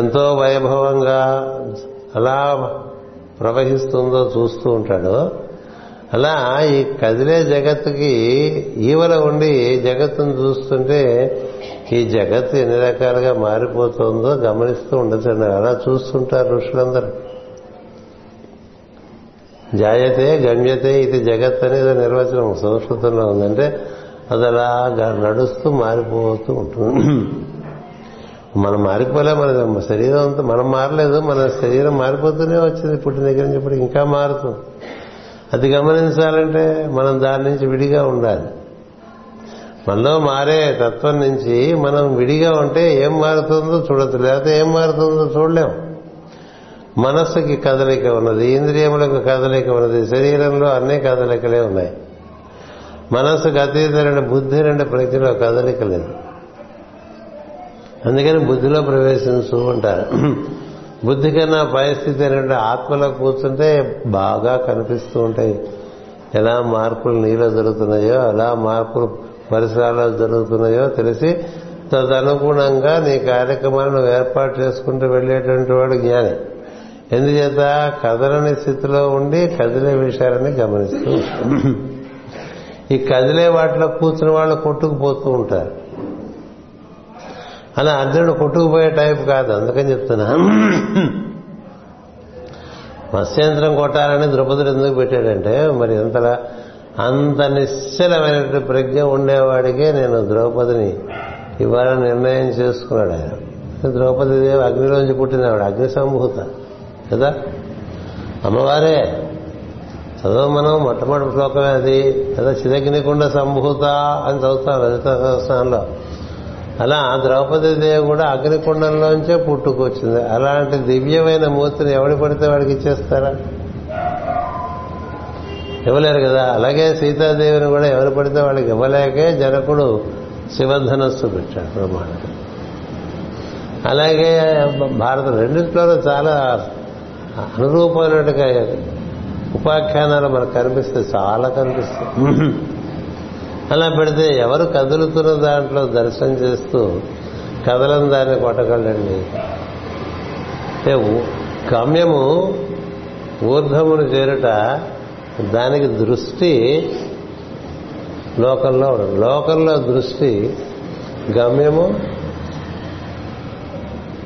ఎంతో వైభవంగా అలా ప్రవహిస్తుందో చూస్తూ ఉంటాడో, అలా ఈ కదిలే జగత్తుకి ఈవల ఉండి జగత్తును చూస్తుంటే ఈ జగత్తు ఎన్ని రకాలుగా మారిపోతుందో గమనిస్తూ ఉండొచ్చండి. అలా చూస్తుంటారు ఋషులందరూ. జాయతే గమ్యతే ఇది జగత్ అనేది నిర్వచనం సంస్కృతంలో ఉందంటే అది అలా నడుస్తూ మారిపోతూ ఉంటుంది. మనం మారిపోలే, మన శరీరం అంతా మనం మారలేదు, మన శరీరం మారిపోతూనే వచ్చింది పుట్టిన దగ్గర నుంచి ఇప్పుడు ఇంకా మారుతుంది. అది గమనించాలంటే మనం దాని నుంచి విడిగా ఉండాలి. మనలో మారే తత్వం నుంచి మనం విడిగా ఉంటే ఏం మారుతుందో చూడచ్చు, లేకపోతే ఏం మారుతుందో చూడలేము. మనస్సుకి కదలిక ఉన్నది, ఇంద్రియములకు కదలిక ఉన్నది, శరీరంలో అన్నీ కదలికలే ఉన్నాయి. మనస్సుకు అతీతమైన బుద్ధి రెండు ప్రజ్ఞలో కదలికలేదు. అందుకని బుద్ధిలో ప్రవేశించు అంటారు. బుద్ధి కన్నా పరిస్థితి అయినటువంటి ఆత్మలో కూర్చుంటే బాగా కనిపిస్తూ ఉంటాయి ఎలా మార్పులు నీలో జరుగుతున్నాయో, ఎలా మార్పులు పరిసరాల్లో జరుగుతున్నాయో తెలిసి తదనుగుణంగా నీ కార్యక్రమాలను ఏర్పాటు చేసుకుంటూ వెళ్ళేటువంటి వాడు జ్ఞాని. ఎందుచేత కదలని స్థితిలో ఉండి కదిలే విషయాలని గమనిస్తూ ఈ కదిలే వాటిలో కూర్చుని వాళ్ళు కొట్టుకుపోతూ ఉంటారు. అలా అర్జునుడు కొట్టుకుపోయే టైప్ కాదు. అందుకని చెప్తున్నా, మత్స్యంత్రం కొట్టాలని ద్రౌపదుడు ఎందుకు పెట్టాడంటే, మరి అంత నిశ్చలమైనటువంటి ప్రజ్ఞ ఉండేవాడికే నేను ద్రౌపదిని ఇవ్వాలని నిర్ణయం చేసుకున్నాడు ఆయన. ద్రౌపది దేవి అగ్నిలోంచి పుట్టినవాడు, అగ్ని సంభూత కదా అమ్మవారే. చదువు మనం మొట్టమొదటి శ్లోకమే అది కదా, చిదగ్నికుండ సంభూత అని చదువుతాం లలిత సహస్రంలో. అలా ద్రౌపదీదేవి కూడా అగ్నికుండంలోంచే పుట్టుకొచ్చింది. అలాంటి దివ్యమైన మూర్తిని ఎవడి పడితే వాడికి ఇచ్చేస్తారా? ఇవ్వలేరు కదా. అలాగే సీతాదేవిని కూడా ఎవరు పడితే వాళ్ళకి ఇవ్వలేకే జనకుడు శివధనస్సు పెట్టాడు బ్రహ్మాండంగా. అలాగే భారత రెండిట్లో చాలా అనురూపమైనట్టుగా ఉపాఖ్యానాలు మనకు కనిపిస్తాయి, చాలా కనిపిస్తాయి. అలా పెడితే ఎవరు కదులుతున్న దాంట్లో దర్శనం చేస్తూ కదలని దాన్ని కొట్టగలండి. గమ్యము ఊర్ధమును చేరుట, దానికి దృష్టి లోకంలో ఉండదు, లోకంలో దృష్టి గమ్యము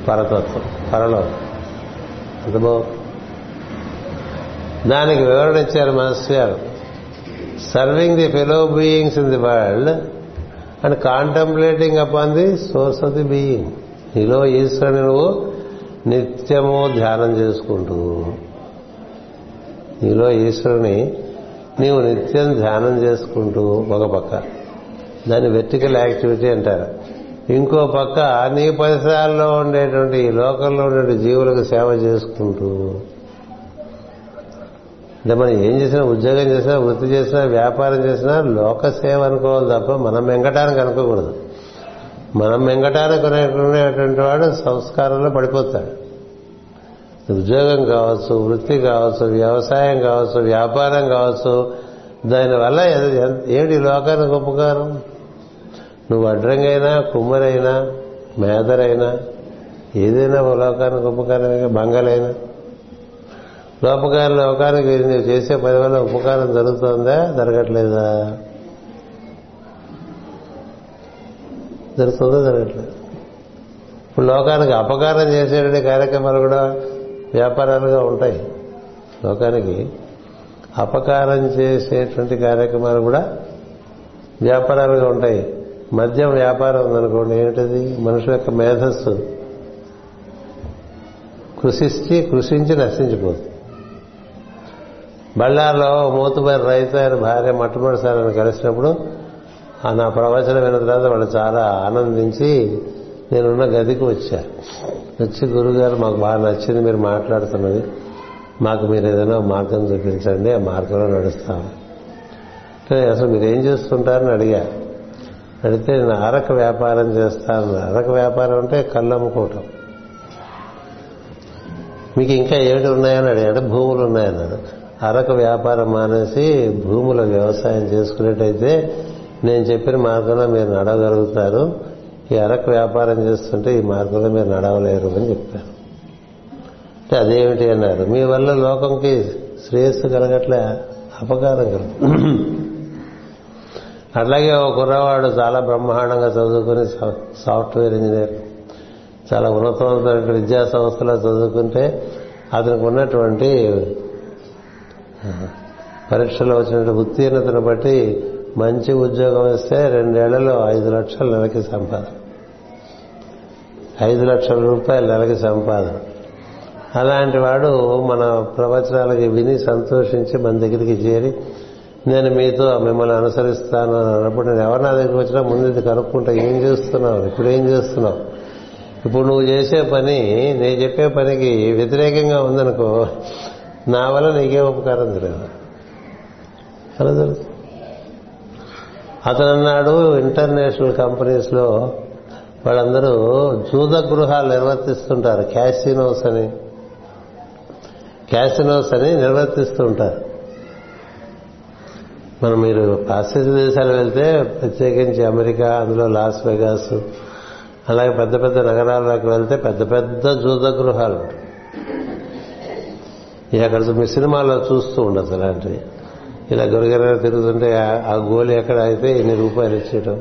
పరతత్వం పరలోకం. అంత బాగుంది. దానికి వివరణ ఇచ్చారు మాస్టర్ గారు. Serving the fellow beings in the world and contemplating upon the source of the being. నీలో ఈశ్వరుని నువ్వు నిత్యము ధ్యానం చేసుకుంటూ, నీలో ఈశ్వరుని నీవు నిత్యం ధ్యానం చేసుకుంటూ ఒక పక్క దాన్ని వెర్టికల్ యాక్టివిటీ అంటారు, ఇంకో పక్క నీ పరిసరాల్లో ఉండేటువంటి ఈ లోకంలో ఉండే జీవులకు సేవ చేసుకుంటూ. అంటే మనం ఏం చేసినా, ఉద్యోగం చేసినా, వృత్తి చేసినా, వ్యాపారం చేసినా లోక సేవ అనుకోవాలి తప్ప మనం మెంగటానికి అనుకోకూడదు. మనం మెంగటానికి అనేటువంటి వాడు సంస్కారంలో పడిపోతాడు. ఉద్యోగం కావచ్చు, వృత్తి కావచ్చు, వ్యవసాయం కావచ్చు, వ్యాపారం కావచ్చు, దానివల్ల ఏమిటి లోకానికి ఉపకారం? నువ్వు అడ్రంగైనా, కుమ్మరైనా, మేదరైనా, ఏదైనా లోకానికి ఉపకారమే. బంగలైనా లోపకారం లోకానికి నీవు చేసే పని వల్ల ఉపకారం జరుగుతుందా జరగట్లేదా? జరుగుతుందా జరగట్లేదు. ఇప్పుడు లోకానికి అపకారం చేసేటువంటి కార్యక్రమాలు కూడా వ్యాపారాలుగా ఉంటాయి. లోకానికి అపకారం చేసేటువంటి కార్యక్రమాలు కూడా వ్యాపారాలుగా ఉంటాయి. మద్యం వ్యాపారం ఉందనుకోండి, ఏమిటది? మనుషుల యొక్క మేధస్సు కృషించి నశించిపోతుంది. బళ్ళార్లో మూతుబరి రైతు ఆయన భార్య మొట్టమొదటిసారి ఆయన కలిసినప్పుడు నా ప్రవచనం విన్న తర్వాత వాళ్ళు చాలా ఆనందించి నేనున్న గదికి వచ్చి గురుగారు మాకు బాగా నచ్చింది మీరు మాట్లాడుతున్నది, మాకు మీరు ఏదైనా మార్గం చూపించండి, ఆ మార్గంలో నడుస్తాం. అసలు మీరేం చేస్తుంటారని అడిగా. అడిగితే నేను అరక వ్యాపారం చేస్తాను. అరక వ్యాపారం అంటే కళ్ళు అమ్ముకోవటం. మీకు ఇంకా ఏమిటి ఉన్నాయని అడిగాడు. భూములు ఉన్నాయన్నాడు. అరక వ్యాపారం మానేసి భూముల వ్యవసాయం చేసుకునేట్టయితే నేను చెప్పిన మార్గంలో మీరు నడవగలుగుతారు, ఈ అరక వ్యాపారం చేస్తుంటే ఈ మార్గంలో మీరు నడవలేరు అని చెప్పారు. అంటే అదేమిటి అన్నారు. మీ వల్ల లోకంకి శ్రేయస్సు కలగట్లే, అపకారం కలుగు. అట్లాగే ఒక కుర్రవాడు చాలా బ్రహ్మాండంగా చదువుకుని సాఫ్ట్వేర్ ఇంజనీర్ చాలా ఉన్నతమైన విద్యా సంస్థలో చదువుకుంటే అతనికి ఉన్నటువంటి పరీక్షలో వచ్చిన ఉత్తీర్ణతను బట్టి మంచి ఉద్యోగం ఇస్తే 2 ఏళ్లలో 5 లక్షలు నెలకి సంపాదన. 5 లక్షల రూపాయలు నెలకి సంపాదన. అలాంటి వాడు మన ప్రవచనాలకి విని సంతోషించి మన దగ్గరికి చేరి నేను మీతో మిమ్మల్ని అనుసరిస్తాను అని అన్నప్పుడు నేను ఎవరు నా దగ్గరికి వచ్చినా ముందు ఇది కనుక్కుంటా, ఏం చేస్తున్నావు, ఇప్పుడు ఏం చేస్తున్నావు, ఇప్పుడు నువ్వు చేసే పని నేను చెప్పే పనికి వ్యతిరేకంగా ఉందనుకో, నా వల్ల నీకే ఉపకారం జరగదు అలా జరుగుతుంది. అతను అన్నాడు ఇంటర్నేషనల్ కంపెనీస్లో వాళ్ళందరూ జూద గృహాలు నిర్వర్తిస్తుంటారు, క్యాసినోస్ అని నిర్వర్తిస్తూ ఉంటారు. మీరు పాశ్చాత్య దేశాలు వెళ్తే ప్రత్యేకించి అమెరికా, అందులో లాస్ వెగాస్, అలాగే పెద్ద పెద్ద నగరాల్లోకి వెళ్తే పెద్ద పెద్ద జూద గృహాలు. ఇది అక్కడ సినిమాలో చూస్తూ ఉండదు అలాంటివి. ఇలా గురిగరగా తిరుగుతుంటే ఆ గోళీ ఎక్కడ అయితే ₹2 ఇచ్చేయడం,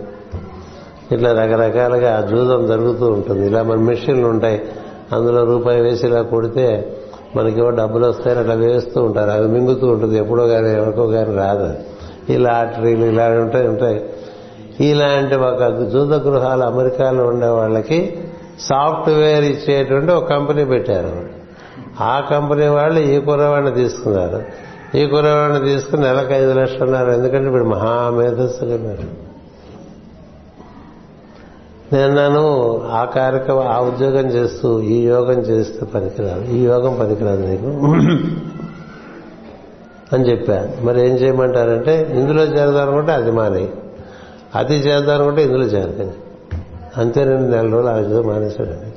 ఇట్లా రకరకాలుగా ఆ జూదం జరుగుతూ ఉంటుంది. ఇలా మన మిషన్లు ఉంటాయి, అందులో ₹1 వేసి ఇలా కొడితే మనకేవో డబ్బులు వస్తాయని అట్లా వేస్తూ ఉంటారు. అది మింగుతూ ఉంటుంది ఎప్పుడో కానీ ఎవరికో కానీ రాదు. ఈ లాటరీలు ఇలా ఉంటాయి. ఇలాంటి ఒక జూద గృహాలు అమెరికాలో ఉండే వాళ్ళకి సాఫ్ట్వేర్ ఇచ్చేటువంటి ఒక కంపెనీ పెట్టారు. ఆ కంపెనీ వాళ్ళు ఈ కుర్రవాడిని తీసుకున్నారు. ఈ కుర్రవాడిని తీసుకుని నెలకు 5 లక్షలు ఉన్నారు. ఎందుకంటే ఇప్పుడు మహామేధస్సు కన్నారు. నేను ఆ కార్యక్రమం ఆ ఉద్యోగం చేస్తూ ఈ యోగం చేస్తూ పనికిరాదు, ఈ యోగం పనికిరాదు నీకు అని చెప్పాను. మరి ఏం చేయమంటారంటే ఇందులో చేరదామనుకుంటే అది మానే, అది చేద్దామనుకుంటే ఇందులో చేరకండి, అంతేనండి. 4 రోజులు ఆ విధంగా మానేశాడండి.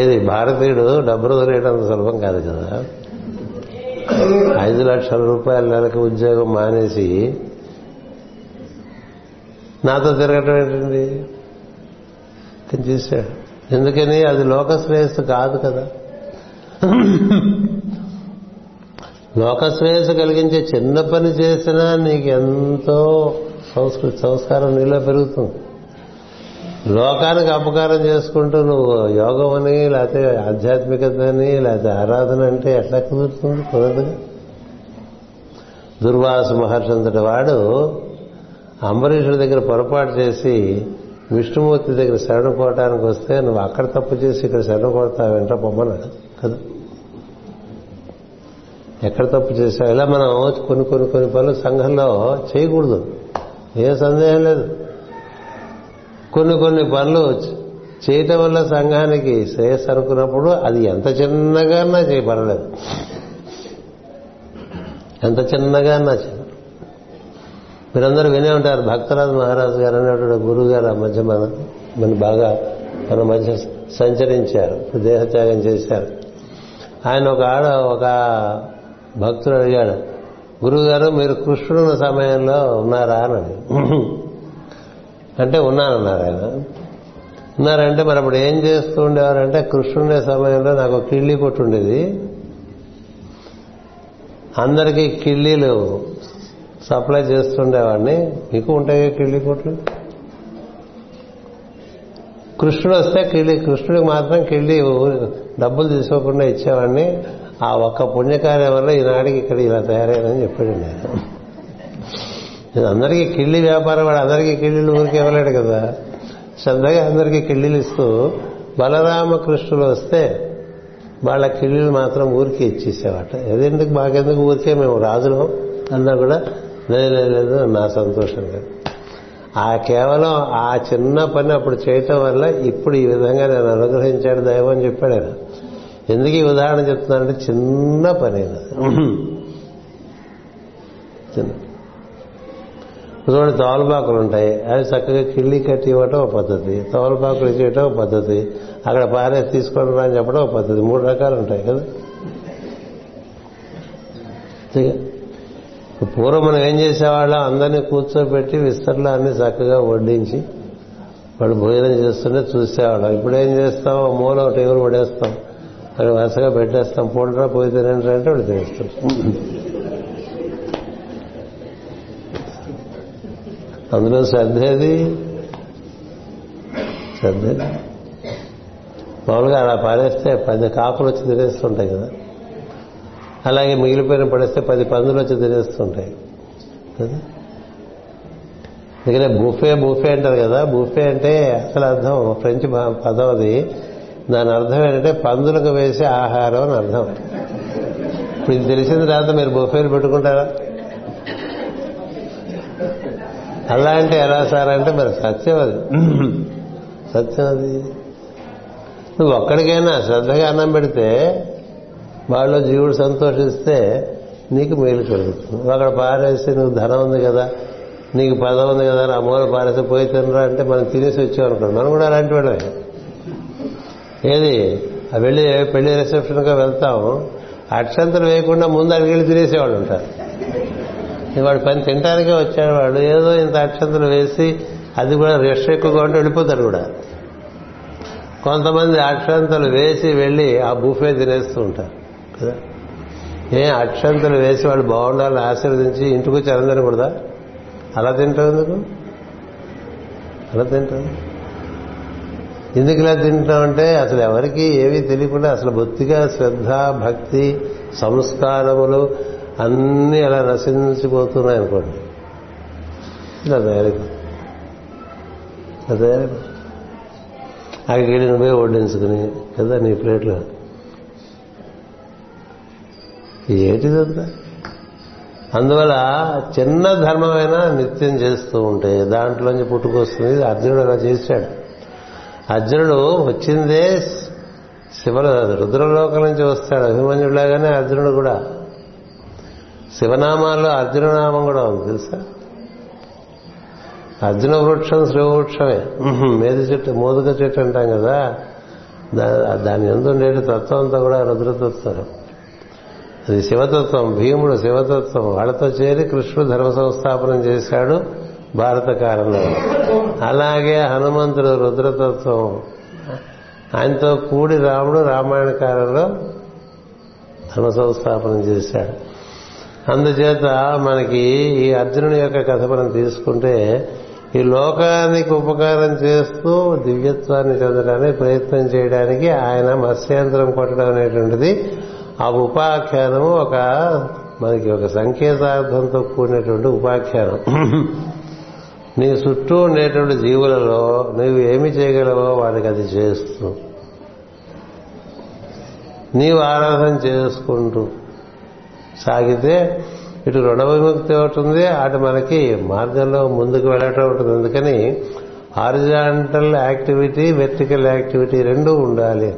ఏది భారతీయుడు డబ్బు వదిలేయడం సులభం కాదు కదా. 5 లక్షల రూపాయల నెలకు ఉద్యోగం మానేసి నాతో తిరగటం ఏంటండి చేశాడు. ఎందుకని? అది లోకశ్రేయస్సు కాదు కదా. లోకశ్రేయస్సు కలిగించే చిన్న పని చేసినా నీకు ఎంతో సంస్కారం నీలో పెరుగుతుంది. లోకానికి అపకారం చేసుకుంటూ నువ్వు యోగం అని లేకపోతే ఆధ్యాత్మికత అని లేకపోతే ఆరాధన అంటే ఎట్లా కుదురుతుంది? కుదరదుగా. దుర్వాసు మహర్షి అంతటి వాడు అంబరీషుడి దగ్గర పొరపాటు చేసి విష్ణుమూర్తి దగ్గర శరణు కోవటానికి వస్తే నువ్వు అక్కడ తప్పు చేసి ఇక్కడ శరణు కోడతావు ఏంటో పొమ్మన్నాడు కదా. ఎక్కడ తప్పు చేశావు? ఇలా మనం కొన్ని పనులు సంఘంలో చేయకూడదు, ఏ సందేహం లేదు. కొన్ని పనులు చేయటం వల్ల సంఘానికి శ్రేయస్సు అనుకున్నప్పుడు అది ఎంత చిన్నగా చేయబడలేదు, ఎంత చిన్నగా చేయాలి. మీరందరూ వినే ఉంటారు భక్తరాజు మహారాజు గారు అనేటువంటి గురువు గారు ఆ మధ్య మన బాగా మన మధ్య సంచరించారు, దేహత్యాగం చేశారు. ఆయన ఒక భక్తుడు అడిగాడు, గురువుగారు మీరు కృష్ణుడు సమయంలో ఉన్నారా అని. అంటే ఉన్నానన్నారు ఆయన. ఉన్నారంటే మరి అప్పుడు ఏం చేస్తూ ఉండేవారంటే కృష్ణుండే సమయంలో నాకు కిళ్ళీ కొట్టు ఉండేది. అందరికీ కిళ్ళీలు సప్లై చేస్తుండేవాడిని. మీకు ఉంటాయి కిళ్ళీ కొట్లు. కృష్ణుడు వస్తే కృష్ణుడికి మాత్రం కిళ్ళీ డబ్బులు తీసుకోకుండా ఇచ్చేవాడిని. ఆ ఒక్క పుణ్యకార్యం వల్ల ఈనాడికి ఇక్కడ ఇలా తయారైందని చెప్పాడండి. నేను అందరికీ కిళ్ళీ వ్యాపారం, వాడు అందరికీ కిళ్ళీలు ఊరికి ఇవ్వలేడు కదా, శ్రద్ధగా అందరికీ కిళ్ళీలు ఇస్తూ బలరామకృష్ణులు వస్తే వాళ్ళ కిళ్ళీలు మాత్రం ఊరికే ఇచ్చేసేవాట. ఎందుకు మాకెందుకు ఊరికే మేము రాజులు అన్నా కూడా లేదు నా సంతోషం కాదు. ఆ కేవలం ఆ చిన్న పని అప్పుడు చేయటం వల్ల ఇప్పుడు ఈ విధంగా నేను అనుగ్రహించాడు దైవం అని చెప్పాడు ఆయన. ఎందుకు ఈ ఉదాహరణ చెప్తున్నానంటే చిన్న పని అయినా చూడండి. తోలపాకులు ఉంటాయి, అవి చక్కగా కిళ్ళీ కట్టి ఇవ్వటం ఒక పద్ధతి, తోలపాకులు ఇచ్చేయటం ఒక పద్ధతి, అక్కడ పారే తీసుకోవడం అని చెప్పడం ఒక పద్ధతి. 3 రకాలు ఉంటాయి కదా. పూర్వం మనం ఏం చేసేవాళ్ళం, అందరినీ కూర్చోబెట్టి విస్తరలో అన్ని చక్కగా వడ్డించి వాళ్ళు భోజనం చేస్తుంటే చూసేవాళ్ళం. ఇప్పుడు ఏం చేస్తాం, మూల ఒకటి ఎవరు పడేస్తాం, అక్కడ వరుసగా పెట్టేస్తాం, పూడరా పోయి తినండి అంటే వాడు తినేస్తాం. అందులో శ్రద్ధ మామూలుగా అలా పారేస్తే 10 కాకులు వచ్చి తినేస్తుంటాయి కదా, అలాగే మిగిలిపోయిన పడేస్తే 10 పందులు వచ్చి తినేస్తుంటాయి కదా. అందుకనే బూఫే అంటారు కదా. బూఫే అంటే అసలు అర్థం ఫ్రెంచ్ పదం అది. దాని అర్థం ఏంటంటే పందులకు వేసే ఆహారం అని అర్థం. ఇప్పుడు ఇది తెలిసిన తర్వాత మీరు బూఫేలు పెట్టుకుంటారా? అలా అంటే ఎలా సార్ అంటే మరి సత్యం అది. నువ్వు ఒక్కడికైనా శ్రద్ధగా అన్నం పెడితే వాళ్ళు జీవుడు సంతోషిస్తే నీకు మేలు కలుగుతుంది. అక్కడ పారేసి నువ్వు ధనం ఉంది కదా, నీకు పదం ఉంది కదా, ఆ మూల పారేసి పోయి తినరా అంటే మనం తినేసి వచ్చామనుకోండి. మనం కూడా అలాంటి వాళ్ళే. ఏది వెళ్ళి పెళ్లి రిసెప్షన్గా వెళ్తాము, అక్షంతరం వేయకుండా ముందు అడిగెళ్ళి తినేసేవాళ్ళు ఉంటారు. వాడు పని తినడానికే వచ్చాడు, వాడు ఏదో ఇంత అక్షంతలు వేసి అది కూడా రెస్ట్ ఎక్కువగా ఉంటే వెళ్ళిపోతాడు కూడా. కొంతమంది అక్షంతలు వేసి వెళ్ళి ఆ బూఫే తినేస్తూ ఉంటారు కదా. అక్షంతలు వేసి వాళ్ళు బాగుండాలని ఆశీర్వదించి ఇంటికి వచ్చి అలా తినకూడదా? అలా తింటావు ఎందుకు? ఎందుకు ఇలా తింటామంటే అసలు ఎవరికి ఏమీ తెలియకుండా అసలు బొత్తిగా శ్రద్ధ, భక్తి, సంస్కారములు అన్నీ అలా నశించిపోతున్నాయి అనుకోండి. ఇలా తయారైపో అక్కడికి వెళ్ళి నువ్వే వడ్డించుకుని కదా నీ ప్లేట్లో. ఏటిదంతా. అందువల్ల చిన్న ధర్మమైనా నిత్యం చేస్తూ ఉంటే దాంట్లోంచి పుట్టుకొస్తుంది. అర్జునుడు అలా చేశాడు. అర్జునుడు వచ్చిందే శివుడు రుద్రలోకం నుంచి వస్తాడు. అభిమన్యుడిలాగానే అర్జునుడు కూడా శివనామాల్లో అర్జుననామం కూడా ఉంది తెలుసా. అర్జున వృక్షం శివవృక్షమే. మోదుక చెట్టు అంటాం కదా, దాని ఎందు ఉండే తత్వం అంతా కూడా రుద్రతత్వం. అది శివతత్వం. భీముడు శివతత్వం. వాళ్ళతో చేరి కృష్ణుడు ధర్మ సంస్థాపనం చేశాడు భారత కాలంలో. అలాగే హనుమంతుడు రుద్రతత్వం. ఆయనతో కూడి రాముడు రామాయణ కాలంలో ధర్మ సంస్థాపనం చేశాడు. అందుచేత మనకి ఈ అర్జునుని యొక్క కథ మనం తీసుకుంటే ఈ లోకానికి ఉపకారం చేస్తూ దివ్యత్వాన్ని చెందడానికి ప్రయత్నం చేయడానికి ఆయన మత్స్యంత్రం కొట్టడం అనేటువంటిది ఆ ఉపాఖ్యానము మనకి ఒక సంకేతార్థంతో కూడినటువంటి ఉపాఖ్యానం. నీ చుట్టూ ఉండేటువంటి జీవులలో నువ్వు ఏమి చేయగలవో వారికి అది చేస్తూ నీవు ఆరాధన చేసుకుంటూ సాగితే ఇటు రుణ విముక్తి అవుతుంది, అటు మనకి మార్గంలో ముందుకు వెళ్ళటం ఉంటుంది. అందుకని హారిజాంటల్ యాక్టివిటీ, వెర్టికల్ యాక్టివిటీ రెండూ ఉండాలి.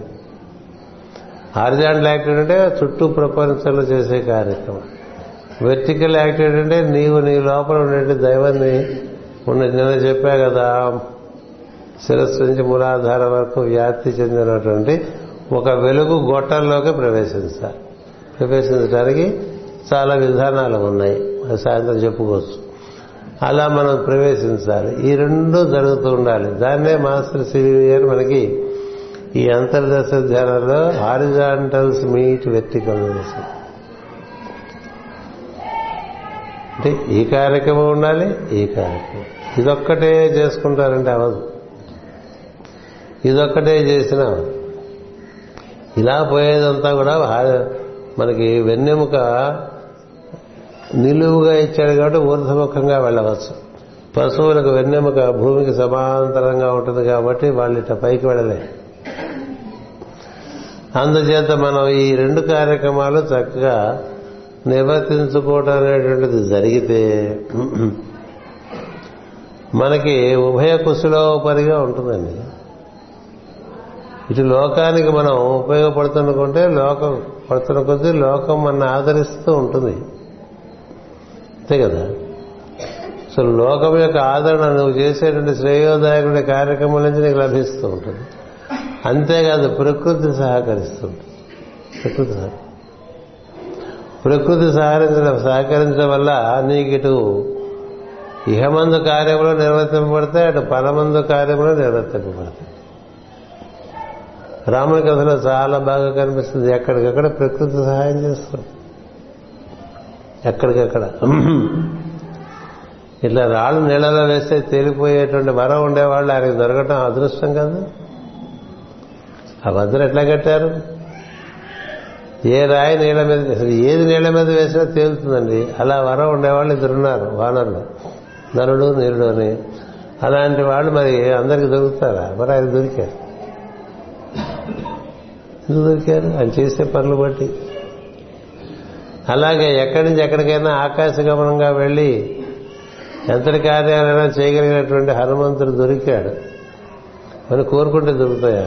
హారిజాంటల్ యాక్టివిటీ అంటే చుట్టూ ప్రపంచంలో చేసే కార్యక్రమం. వెర్టికల్ యాక్టివిటీ అంటే నీవు నీ లోపల ఉండే దైవాన్ని నిన్న చెప్పా కదా, శిరస్సు నుంచి మూలాధారం వరకు వ్యాప్తి చెందినటువంటి ఒక వెలుగు గొట్టంలోకి ప్రవేశించడానికి చాలా విధానాలు ఉన్నాయి. సాయంత్రం చెప్పుకోవచ్చు. అలా మనం ప్రవేశించాలి. ఈ రెండు జరుగుతూ ఉండాలి. దాన్నే మాస్టర్ సివి గారు మనకి ఈ అంతర్దశ ధ్యానంలో హారిజాంటల్స్ మీట్ వెర్టికల్స్ అంటే ఈ కార్యక్రమం ఉండాలి. ఈ కార్యక్రమం ఇదొక్కటే చేసుకుంటారంటే అవదు. ఇదొక్కటే చేసినా ఇలా పోయేదంతా కూడా మనకి వెన్నెముక నిలువుగా ఇచ్చాడు కాబట్టి ఊర్ధముఖంగా వెళ్ళవచ్చు. పశువులకు వెన్నెముక భూమికి సమాంతరంగా ఉంటుంది కాబట్టి వాళ్ళు ఇట్లా పైకి వెళ్ళలేరు. అందుచేత మనం ఈ రెండు కార్యక్రమాలు చక్కగా నిర్వర్తించుకోవటం అనేటువంటిది జరిగితే మనకి ఉభయ కుశలోపరిగా ఉంటుందండి. ఇటు లోకానికి మనం ఉపయోగపడుతుండకుంటే లోకం పడుతున్న కొద్దీ లోకం మనల్ని ఆదరిస్తూ ఉంటుంది అంతే కదా. సో లోకం యొక్క ఆదరణ నువ్వు చేసేటువంటి శ్రేయోదాయకుడి కార్యక్రమం నుంచి నీకు లభిస్తూ ఉంటుంది. అంతేకాదు ప్రకృతి సహకరిస్తుంది. ప్రకృతి సహకరించడం వల్ల నీకు ఇటు ఇహమందు కార్యంలో నిర్వర్తింపబడతాయి, అటు పరమందు కార్యంలో నిర్వర్తింపబడతాయి. రాముడి కథలో చాలా బాగా కనిపిస్తుంది. ఎక్కడికక్కడ ప్రకృతి సహాయం చేస్తుంది. ఎక్కడికక్కడ ఇట్లా రాళ్ళు నీళ్ళలో వేస్తే తేలిపోయేటువంటి వరం ఉండేవాళ్ళు ఆయనకు దొరకటం అదృష్టం కదా. ఆ భద్ర ఎట్లా కట్టారు? ఏ రాయి నీళ్ళ మీద ఏది నీళ్ళ మీద వేసినా తేలుతుందండి. అలా వరం ఉండేవాళ్ళు ఇద్దరున్నారు, వానరులు, నరుడు నీరుడు అని. అలాంటి వాళ్ళు మరి అందరికి దొరుకుతారా? మరి ఆయన దొరికారు. ఎందుకు దొరికారు? ఆయన చేసే పనులు బట్టి. అలాగే ఎక్కడి నుంచి ఎక్కడికైనా ఆకాశగమనంగా వెళ్ళి ఎంతటి కార్యాలైనా చేయగలిగినటువంటి హనుమంతుడు దొరికాడు. మనం కోరుకుంటే దొరుకుతాయా?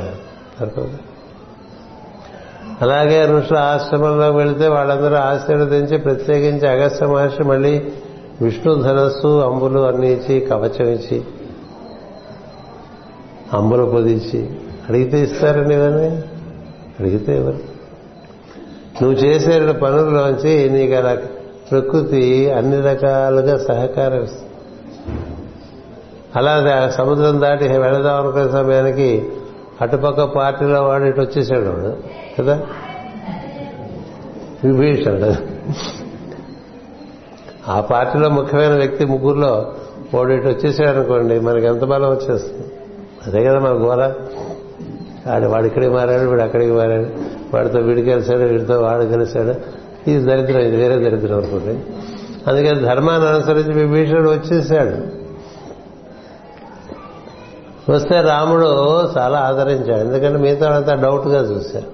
అలాగే ఋషుల ఆశ్రమంలో వెళితే వాళ్ళందరూ ఆశీర్వదించి, ప్రత్యేకించి అగస్త్య మహర్షి మళ్ళీ విష్ణు ధనస్సు అంబులు అన్ని ఇచ్చి, కవచం ఇచ్చి, అంబులు పొదించి అడిగితే ఇస్తారని ఇవన్నీ అడిగితే ఎవరు? నువ్వు చేసే పనుల్లోంచి నీకు అలా ప్రకృతి అన్ని రకాలుగా సహకారం ఇస్తుంది. అలా సముద్రం దాటి వెళదాం అనుకునే సమయానికి అటుపక్క పార్టీలో వాడు ఇటు వచ్చేసాడు వాడు కదా, విభీషణుడు. ఆ పార్టీలో ముఖ్యమైన వ్యక్తి ముగ్గురులో వాడు ఇటు వచ్చేసాడు అనుకోండి, మనకి ఎంత బలం వచ్చేస్తుంది. అదే కదా మన గోర. వాడు ఇక్కడికి మారాడు, వీడు అక్కడికి మారాడు, వాడితో వీడు కలిశాడు, వీడితో వాడు కలిశాడు. ఇది దరిద్రం, ఇది వేరే దరిద్రం అనుకోండి. అందుకని ధర్మాన్ని అనుసరించి విభీషణుడు వచ్చేసాడు. వస్తే రాముడు చాలా ఆదరించాడు. ఎందుకంటే మిగతా అంతా డౌట్గా చూశారు,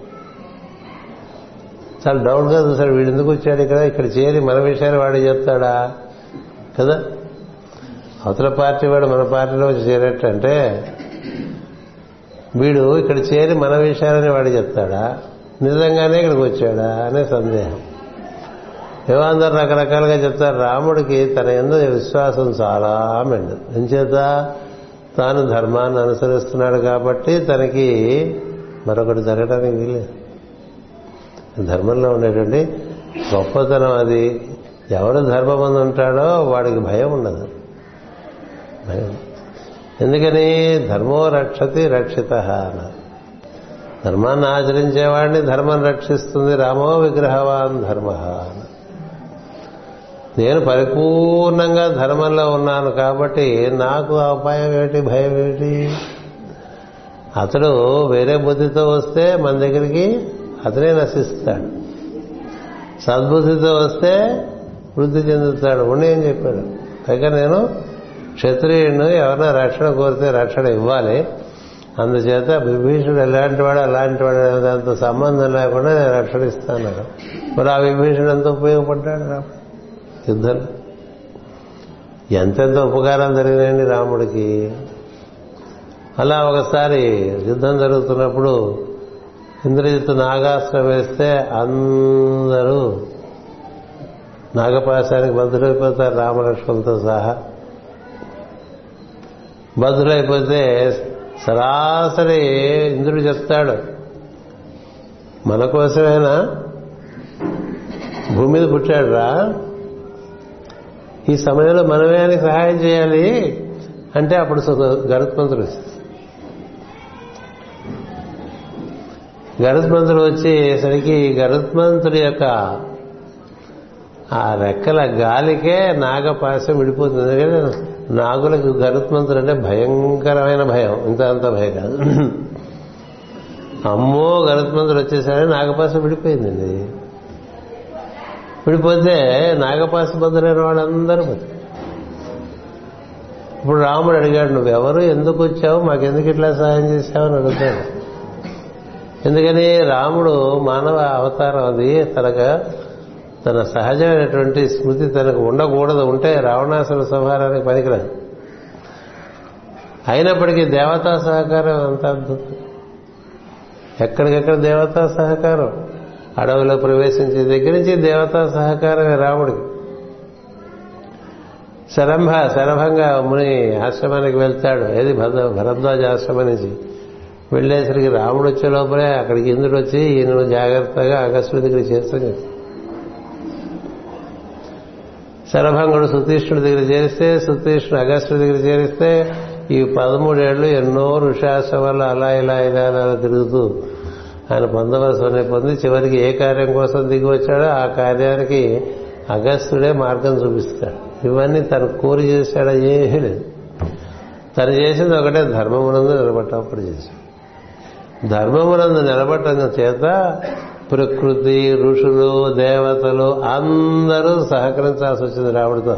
చాలా డౌట్గా చూశాడు. వీడు ఎందుకు వచ్చాడు ఇక్కడ? ఇక్కడ చేరి మన విషయాన్ని వాడు చెప్తాడా కదా. అవతల పార్టీ వాడు మన పార్టీలో వచ్చి చేరేటంటే వీడు ఇక్కడ చేరి మన విషయాలని వాడు చెప్తాడా, నిజంగానే ఇక్కడికి వచ్చాడా అనే సందేహం. ఏమందరూ రకరకాలుగా చెప్తారు. రాముడికి తన యందు విశ్వాసం చాలా మెండు. ఎంచేత తాను ధర్మాన్ని అనుసరిస్తున్నాడు కాబట్టి తనకి మరొకటి జరగడానికి వీలేదు. ధర్మంలో ఉండేటువంటి గొప్పతనం అది. ఎవడు ధర్మమందు ఉంటాడో వాడికి భయం ఉండదు. భయం ఎందుకని? ధర్మో రక్షతి రక్షిత అన్నారు. ధర్మాన్ని ఆచరించేవాడిని ధర్మం రక్షిస్తుంది. రామో విగ్రహవాన్ ధర్మ. నేను పరిపూర్ణంగా ధర్మంలో ఉన్నాను కాబట్టి నాకు అపాయం ఏమిటి, భయం ఏమిటి? అతడు వేరే బుద్ధితో వస్తే మన దగ్గరికి అతనే నశిస్తాడు, సద్బుద్ధితో వస్తే వృద్ధి చెందుతాడు. ఉండి ఏం చెప్పాడు? పైగా నేను క్షత్రియుడిని, ఎవరైనా రక్షణ కోరితే రక్షణ ఇవ్వాలి. అందుచేత విభీషణుడు ఎలాంటివాడు అలాంటివాడు అంత సంబంధం లేకుండా నేను రక్షణ ఇస్తాను. మరి ఆ విభీషణుడు ఎంత ఉపయోగపడ్డాడు? రాముడు యుద్ధం ఎంతెంత ఉపకారం జరిగినాయండి రాముడికి. అలా ఒకసారి యుద్ధం జరుగుతున్నప్పుడు ఇంద్రజిత్తు నాగాస్త్రం వేస్తే అందరూ నాగపాశానికి బద్దులైపోతారు, రామలక్ష్మణులతో సహా. బద్దులైపోతే సరాసరి ఇంద్రుడు చెప్తాడు, మన కోసమైనా భూమి మీద పుట్టాడు రా, ఈ సమయంలో మనమే ఆయనకి సహాయం చేయాలి అంటే అప్పుడు గరుత్మంతుడు వస్తుంది. గరుత్మంతుడు వచ్చేసరికి గరుత్మంతుడి యొక్క ఆ రెక్కల గాలికే నాగపాశం విడిపోతుంది. ఎందుకంటే నాగులకు గరుత్మంతుడు అంటే భయంకరమైన భయం, ఇంత భయం కాదు. అమ్మో గరుత్మంతుడు వచ్చేసరికి నాగపాశం విడిపోయిందండి. విడిపోతే నాగపాశ బదులైన వాళ్ళందరూ పోతారు. ఇప్పుడు రాముడు అడిగాడు, నువ్వెవరు, ఎందుకు వచ్చావు, మాకెందుకు ఇట్లా సహాయం చేశావని అడుగుతాడు. ఎందుకని రాముడు మానవ అవతారం, అది తనకు తన సహజమైనటువంటి స్మృతి తనకు ఉండకూడదు, ఉంటే రావణాసుర సంహారానికి పనికిరాదు. అయినప్పటికీ దేవతా సహకారం అంత అద్భుతం. ఎక్కడికెక్కడ దేవతా సహకారం, అడవిలో ప్రవేశించే దగ్గర నుంచి దేవతా సహకారమే రాముడికి. శరంభంగా ముని ఆశ్రమానికి వెళ్తాడు, ఏది భరద్వాజ ఆశ్రమం నుంచి వెళ్ళేసరికి రాముడు వచ్చే లోపలే అక్కడికి ఇంద్రుడు వచ్చి ఈయన జాగ్రత్తగా ఆకస్మిక చేస్తూ చెప్తాడు. శరభంగుడు సుతీష్ణుడి దగ్గర చేరిస్తే, సుతీష్ణుడు అగస్త్యుడి దగ్గర చేరిస్తే, ఈ 13 ఏళ్లు ఎన్నో ఋషాశ్రమాలు అలా ఇలా తిరుగుతూ ఆయన పొందవలసిన పొంది చివరికి ఏ కార్యం కోసం దిగి వచ్చాడో ఆ కార్యానికి అగస్త్యుడే మార్గం చూపిస్తాడు. ఇవన్నీ తను కోరి చేశాడా? ఏమీ లేదు. తను చేసింది ఒకటే, ధర్మమునందు నిలబడ్డప్పుడు చేశాడు. ధర్మమునందు నిలబడ్డం చేత ప్రకృతి, ఋషులు, దేవతలు అందరూ సహకరించాల్సి వచ్చింది రాముడితో.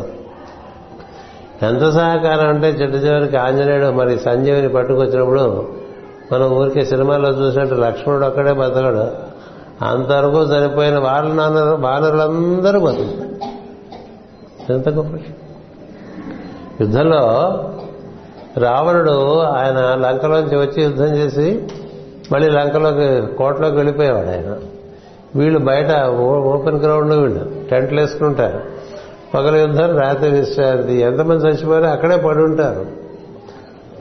ఎంత సహకారం అంటే చెట్టు చివరికి ఆంజనేయుడు మరి సంజీవిని పట్టుకొచ్చినప్పుడు మనం ఊరికే సినిమాల్లో చూసినట్టు లక్ష్మణుడు ఒక్కడే బతకడు, అంతవరకు చనిపోయిన వానరులందరూ బతుకుతారు. ఎంత గొప్ప యుద్ధంలో రావణుడు ఆయన లంకలోంచి వచ్చి యుద్ధం చేసి మళ్ళీ లంకలోకి కోటలోకి వెళ్ళిపోయేవాడు ఆయన. వీళ్ళు బయట ఓపెన్ గ్రౌండ్లో వీళ్ళు టెంట్లు వేసుకుంటారు, పగలు యుద్ధం రాత్రి విశ్రాంతి. ఎంతమంది చచ్చిపోయారో అక్కడే పడి ఉంటారు.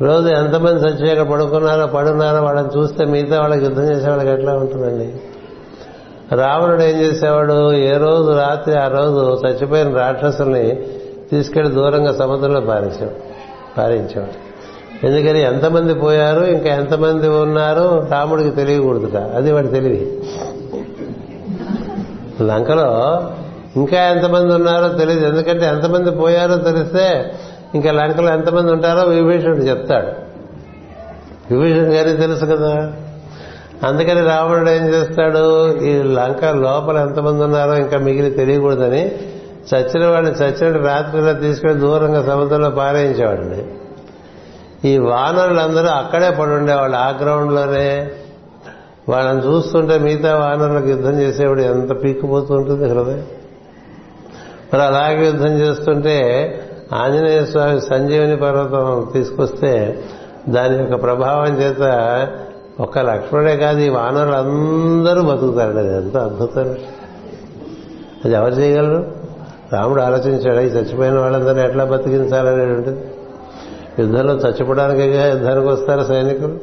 రోజు ఎంతమంది చచ్చిపోయాక పడుకున్నారో వాళ్ళని చూస్తే మిగతా వాళ్ళకి యుద్ధం చేసేవాళ్ళకి ఎట్లా ఉంటుందండి. రావణుడు ఏం చేసేవాడు, ఏ రోజు రాత్రి ఆ రోజు చచ్చిపోయిన రాక్షసుల్ని తీసుకెళ్లి దూరంగా సముద్రంలో పారించేవాడు. ఎందుకని ఎంతమంది పోయారు, ఇంకా ఎంతమంది ఉన్నారు రాముడికి తెలియకూడదుట, అది వాడి తెలివి. లంకలో ఇంకా ఎంతమంది ఉన్నారో తెలియదు, ఎందుకంటే ఎంతమంది పోయారో తెలిస్తే ఇంకా లంకలో ఎంతమంది ఉంటారో విభీషణుడు చెప్తాడు. విభీషణుడు గారికి తెలుసు కదా. అందుకని రావణుడు ఏం చేస్తాడు, ఈ లంక లోపల ఎంతమంది ఉన్నారో ఇంకా మిగిలి తెలియకూడదని చచ్చిన వాడిని చచ్చినట్టు రాత్రిలో తీసుకెళ్లి దూరంగా సముద్రంలో పారేయించేవాడిని. ఈ వానరులందరూ అక్కడే పడి ఉండేవాళ్ళు ఆ గ్రౌండ్లోనే. వాళ్ళని చూస్తుంటే మిగతా వానరులకు యుద్ధం చేసేవాడు ఎంత పీక్కుపోతూ ఉంటుంది హృదయం. మరి అలాగే యుద్ధం చేస్తుంటే ఆంజనేయ స్వామి సంజీవిని పర్వతం తీసుకొస్తే దాని యొక్క ప్రభావం చేత ఒక్క లక్ష్మణుడే కాదు ఈ వానరులందరూ బతుకుతారు. అది ఎంత అద్భుతం. అది ఎవరు చేయగలరు? రాముడు ఆలోచించాడు, ఈ చచ్చిపోయిన వాళ్ళందరినీ ఎట్లా బతికించాలనేటువంటిది. యుద్ధంలో చచ్చిపోవడానికి యుద్ధానికి వస్తారు సైనికులు,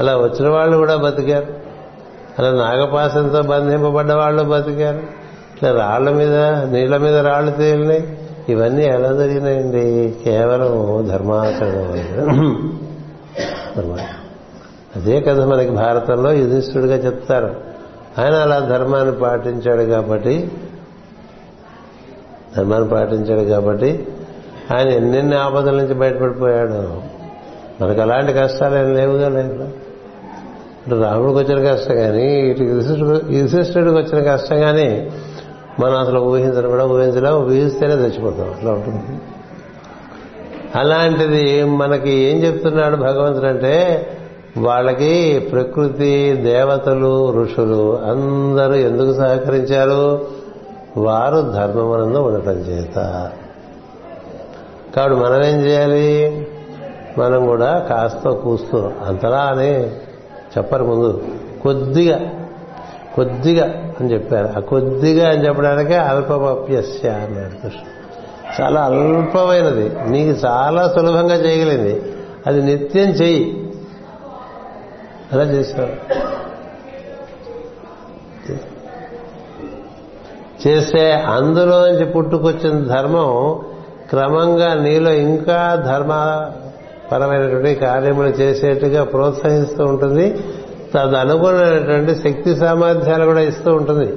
అలా వచ్చిన వాళ్ళు కూడా బతికారు, అలా నాగపాశంతో బంధింపబడ్డ వాళ్ళు బతికారు, ఇట్లా రాళ్ల మీద నీళ్ల మీద రాళ్లు తేలినాయి. ఇవన్నీ ఎలా జరిగినాయండి? కేవలం ధర్మాచరణ. అదే కదా మనకి భారతంలో యుధిష్ఠుడిగా చెప్తారు. ఆయన అలా ధర్మాన్ని పాటించాడు కాబట్టి ఆయన ఎన్నెన్ని ఆపదల నుంచి బయటపడిపోయాడు. మనకు అలాంటి కష్టాలు ఏం లేవుగా. లేదు, రాముడికి వచ్చిన కష్టం కానీ ఇటు యుధిష్ఠుడికి వచ్చిన కష్టం కానీ మనం అసలు ఊహించలేము. ఊహిస్తేనే చచ్చిపోతాం, అట్లా ఉంటుంది. అలాంటిది మనకి ఏం చెప్తున్నాడు భగవంతుడు అంటే, వాళ్ళకి ప్రకృతి, దేవతలు, ఋషులు అందరూ ఎందుకు సహకరించారు, వారు ధర్మమునందు ఉండటం చేత. కాబట్టి మనం ఏం చేయాలి, మనం కూడా కాస్త కూస్తూ, అంతలా అని చెప్పరు ముందు, కొద్దిగా కొద్దిగా అని చెప్పారు. ఆ కొద్దిగా అని చెప్పడానికే అల్పమప్యస్య అన్నాడు కృష్ణ. చాలా అల్పమైనది, నీకు చాలా సులభంగా చేయగలిగింది, అది నిత్యం చేయి. అలా చేశాడు. చేస్తే అందులోంచి పుట్టుకొచ్చిన ధర్మం క్రమంగా నీలో ఇంకా ధర్మపరమైనటువంటి కార్యములు చేసేట్టుగా ప్రోత్సహిస్తూ ఉంటుంది. తదనుగుణమైనటువంటి శక్తి సామర్థ్యాలు కూడా ఇస్తూ ఉంటుంది.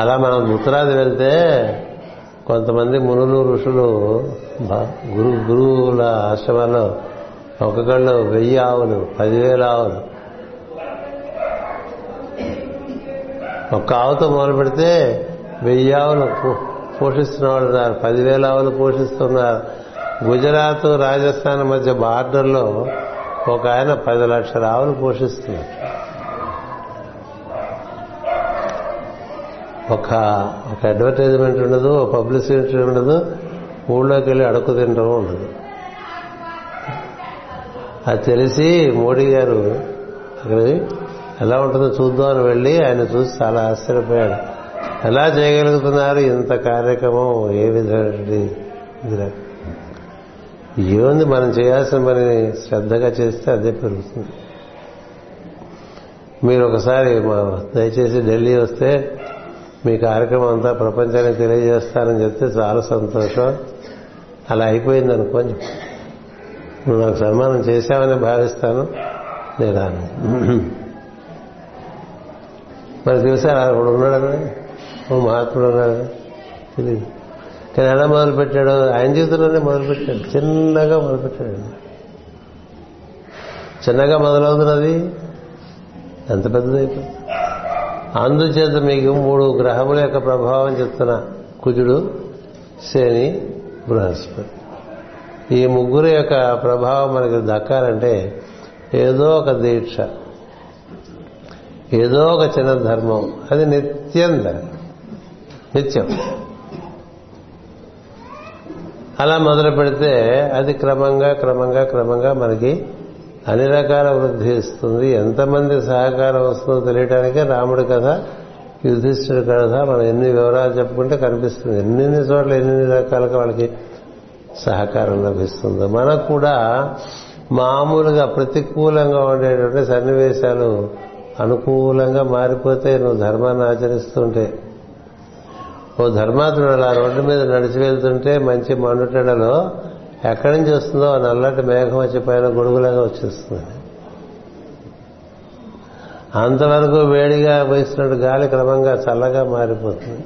అలా మనం ఉత్తరాది వెళ్తే కొంతమంది మునులు ఋషులు గురువుల ఆశ్రమాల్లో ఒక్కొక్కళ్ళు 1000 ఆవులు 10,000 ఆవులు ఒక్క ఆవుతో మొదలు పెడితే 1000 ఆవులు పోషిస్తున్నవాళ్ళు 10,000 ఆవులు పోషిస్తున్నారు. గుజరాత్ రాజస్థాన్ మధ్య బార్డర్లో ఒక ఆయన 10 లక్షల ఆవులు పోషిస్తున్నారు. ఒక అడ్వర్టైజ్మెంట్ ఉండదు, పబ్లిసిటీ ఉండదు, ఊళ్ళోకి వెళ్ళి అడుగు తినడం ఉండదు. అది తెలిసి మోడీ గారు అక్కడ ఎలా ఉంటుందో చూద్దామని వెళ్ళి ఆయన చూసి చాలా ఆశ్చర్యపోయాడు. ఎలా చేయగలుగుతున్నారు ఇంత కార్యక్రమం? ఏ విధమైనటువంటి ఏముంది, మనం చేయాల్సిన పని శ్రద్ధగా చేస్తే అదే పెరుగుతుంది. మీరు ఒకసారి దయచేసి ఢిల్లీ వస్తే మీ కార్యక్రమం అంతా ప్రపంచానికి తెలియజేస్తానని చెప్తే చాలా సంతోషం. అలా అయిపోయింది అనుకోని నువ్వు నాకు సన్మానం చేశావని భావిస్తాను నేను. మనకు తెలిసా అప్పుడు ఉన్నాడని ఓ మహాత్ముడు ఉన్నాడు తెలియదు, కానీ ఎలా మొదలుపెట్టాడు? ఆయన జీవితంలోనే మొదలుపెట్టాడు. చిన్నగా మొదలుపెట్టాడు. చిన్నగా మొదలవుతున్నది ఎంత పెద్దదైపోయింది. అందుచేత మీకు 3 గ్రహముల యొక్క ప్రభావం చెప్తున్నా. కుజుడు, శని, బృహస్పతి. ఈ ముగ్గురు యొక్క ప్రభావం మనకి దక్కాలంటే ఏదో ఒక దీక్ష, ఏదో ఒక చిన్న ధర్మం, అది నిత్యం నిత్యం అలా మొదలు పెడితే అది క్రమంగా క్రమంగా క్రమంగా మనకి అన్ని రకాల వృద్ధి ఇస్తుంది. ఎంతమంది సహకారం వస్తుందో తెలియటానికే రాముడి కథ, యుధిష్ఠిరుడి కథ మనం ఎన్ని వివరాలు చెప్పుకుంటే కనిపిస్తుంది. ఎన్ని చోట్ల ఎన్ని రకాలుగా వాళ్ళకి సహకారం లభిస్తుంది. మనకు కూడా మామూలుగా ప్రతికూలంగా ఉండేటువంటి సన్నివేశాలు అనుకూలంగా మారిపోతే నువ్వు ధర్మాన్ని ఆచరిస్తుంటే. ఓ ధర్మాత్ముడు అలా రోడ్డు మీద నడిచి వెళ్తుంటే మంచి మండుటడలో ఎక్కడి నుంచి వస్తుందో నల్లటి మేఘం వచ్చి పైన గొడుగులాగా వచ్చేస్తుంది. అంతవరకు వేడిగా వేస్తున్న గాలి క్రమంగా చల్లగా మారిపోతుంది.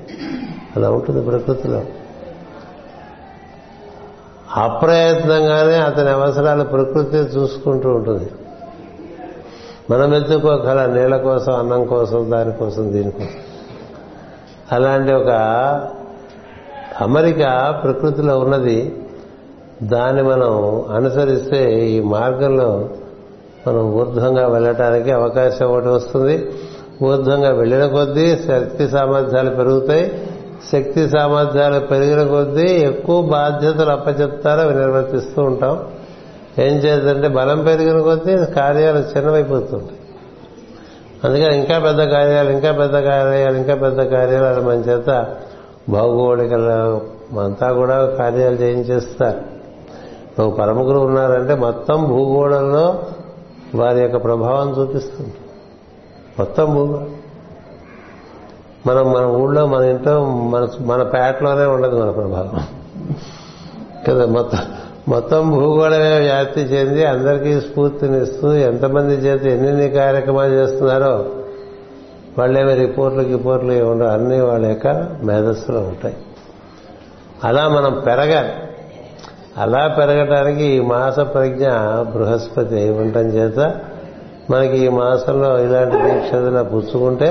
అలా ఉంటుంది ప్రకృతిలో. అప్రయత్నంగానే అతని అవసరాలు ప్రకృతి చూసుకుంటూ ఉంటుంది. మనం ఎత్తుకోగల నీళ్ళ కోసం, అన్నం కోసం, దానికోసం, దీనికోసం. అలాంటి ఒక అమరిక ప్రకృతిలో ఉన్నది. దాన్ని మనం అనుసరిస్తే ఈ మార్గంలో మనం ఊర్ధ్వంగా వెళ్ళటానికి అవకాశం ఒకటి వస్తుంది. ఊర్ధ్వంగా వెళ్ళిన కొద్దీ శక్తి సామర్థ్యాలు పెరుగుతాయి. శక్తి సామర్థ్యాలు పెరిగిన కొద్దీ ఎక్కువ బాధ్యతలు అప్పచెప్తారో నిర్వర్తిస్తూ ఉంటాం. ఏం చేద్దంటే బలం పెరిగిన కొద్దీ కార్యాలు చిన్నవైపోతుంటాయి. అందుకని ఇంకా పెద్ద కార్యాలు, ఇంకా పెద్ద కార్యాలు, ఇంకా పెద్ద కార్యాలు అని మన చేత భౌగోళిక అంతా కూడా కార్యాలు చేయించేస్తారు. నువ్వు పరమ గురువు ఉన్నారంటే మొత్తం భూగోళంలో వారి యొక్క ప్రభావం చూపిస్తుంది. మొత్తం భూగోళం మన ఊళ్ళో, మన ఇంట్లో, మన పేటలోనే ఉండదు మన ప్రభావం కదా. మొత్తం భూగోళమే వ్యాప్తి చెంది అందరికీ స్ఫూర్తినిస్తూ ఎంతమంది చేత ఎన్ని కార్యక్రమాలు చేస్తున్నారో వాళ్ళేమీ రిపోర్ట్లు ఉండవు. అన్నీ వాళ్ళ యొక్క మేధస్సులో ఉంటాయి. అలా మనం పెరగాలి. అలా పెరగటానికి ఈ మాస ప్రజ్ఞ బృహస్పతి అయి ఉండటం చేత మనకి ఈ మాసంలో ఇలాంటి దీక్షలా పుచ్చుకుంటే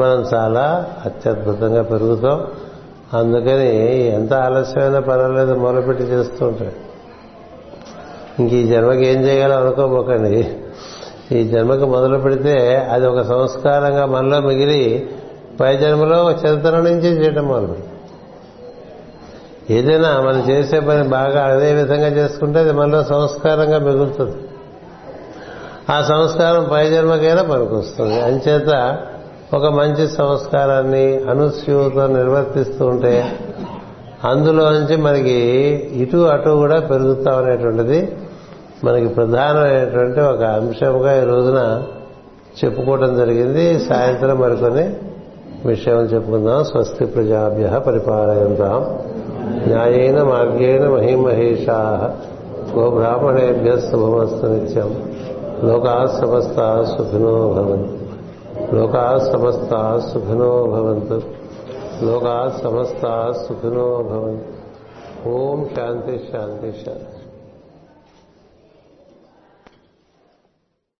మనం చాలా అత్యద్భుతంగా పెరుగుతాం. అందుకని ఎంత ఆలస్యమైనా పర్వాలేదు, మొదలుపెట్టి చేస్తూ ఉంటాం. ఇంక ఈ జన్మకి ఏం చేయాలో అనుకోపోకండి. ఈ జన్మకి మొదలు పెడితే అది ఒక సంస్కారంగా మనలో మిగిలి పై జన్మలో చరిత్ర నుంచి చేయటం మొదలు. ఏదైనా మనం చేసే పని బాగా అదే విధంగా చేసుకుంటే అది మనలో సంస్కారంగా మిగులుతుంది. ఆ సంస్కారం పై జన్మకైనా పనికొస్తుంది. అంచేత ఒక మంచి సంస్కారాన్ని అనుస్యూతం నిర్వర్తిస్తూ ఉంటే అందులోంచి మనకి ఇటు అటు కూడా పెరుగుతాం అనేటువంటిది మనకి ప్రధానమైనటువంటి ఒక అంశంగా ఈ రోజున చెప్పుకోవడం జరిగింది. సాయంత్రం మరికొన్ని విషయం చెప్పుకుందాం. స్వస్తి ప్రజాభ్యః పరిపాలయంతాం న్యాయేన మార్గేణ మహీమహేషాః గోబ్రాహ్మణేభ్యః శుభమస్తు నిత్యం. లోకాః సమస్తాః సుఖినో భవంతు. లోకాః సమస్తాః సుఖినో భవంతు. లోకాః సమస్తాః సుఖినో భవంతు. ఓం శాంతి శాంతి శాంతి.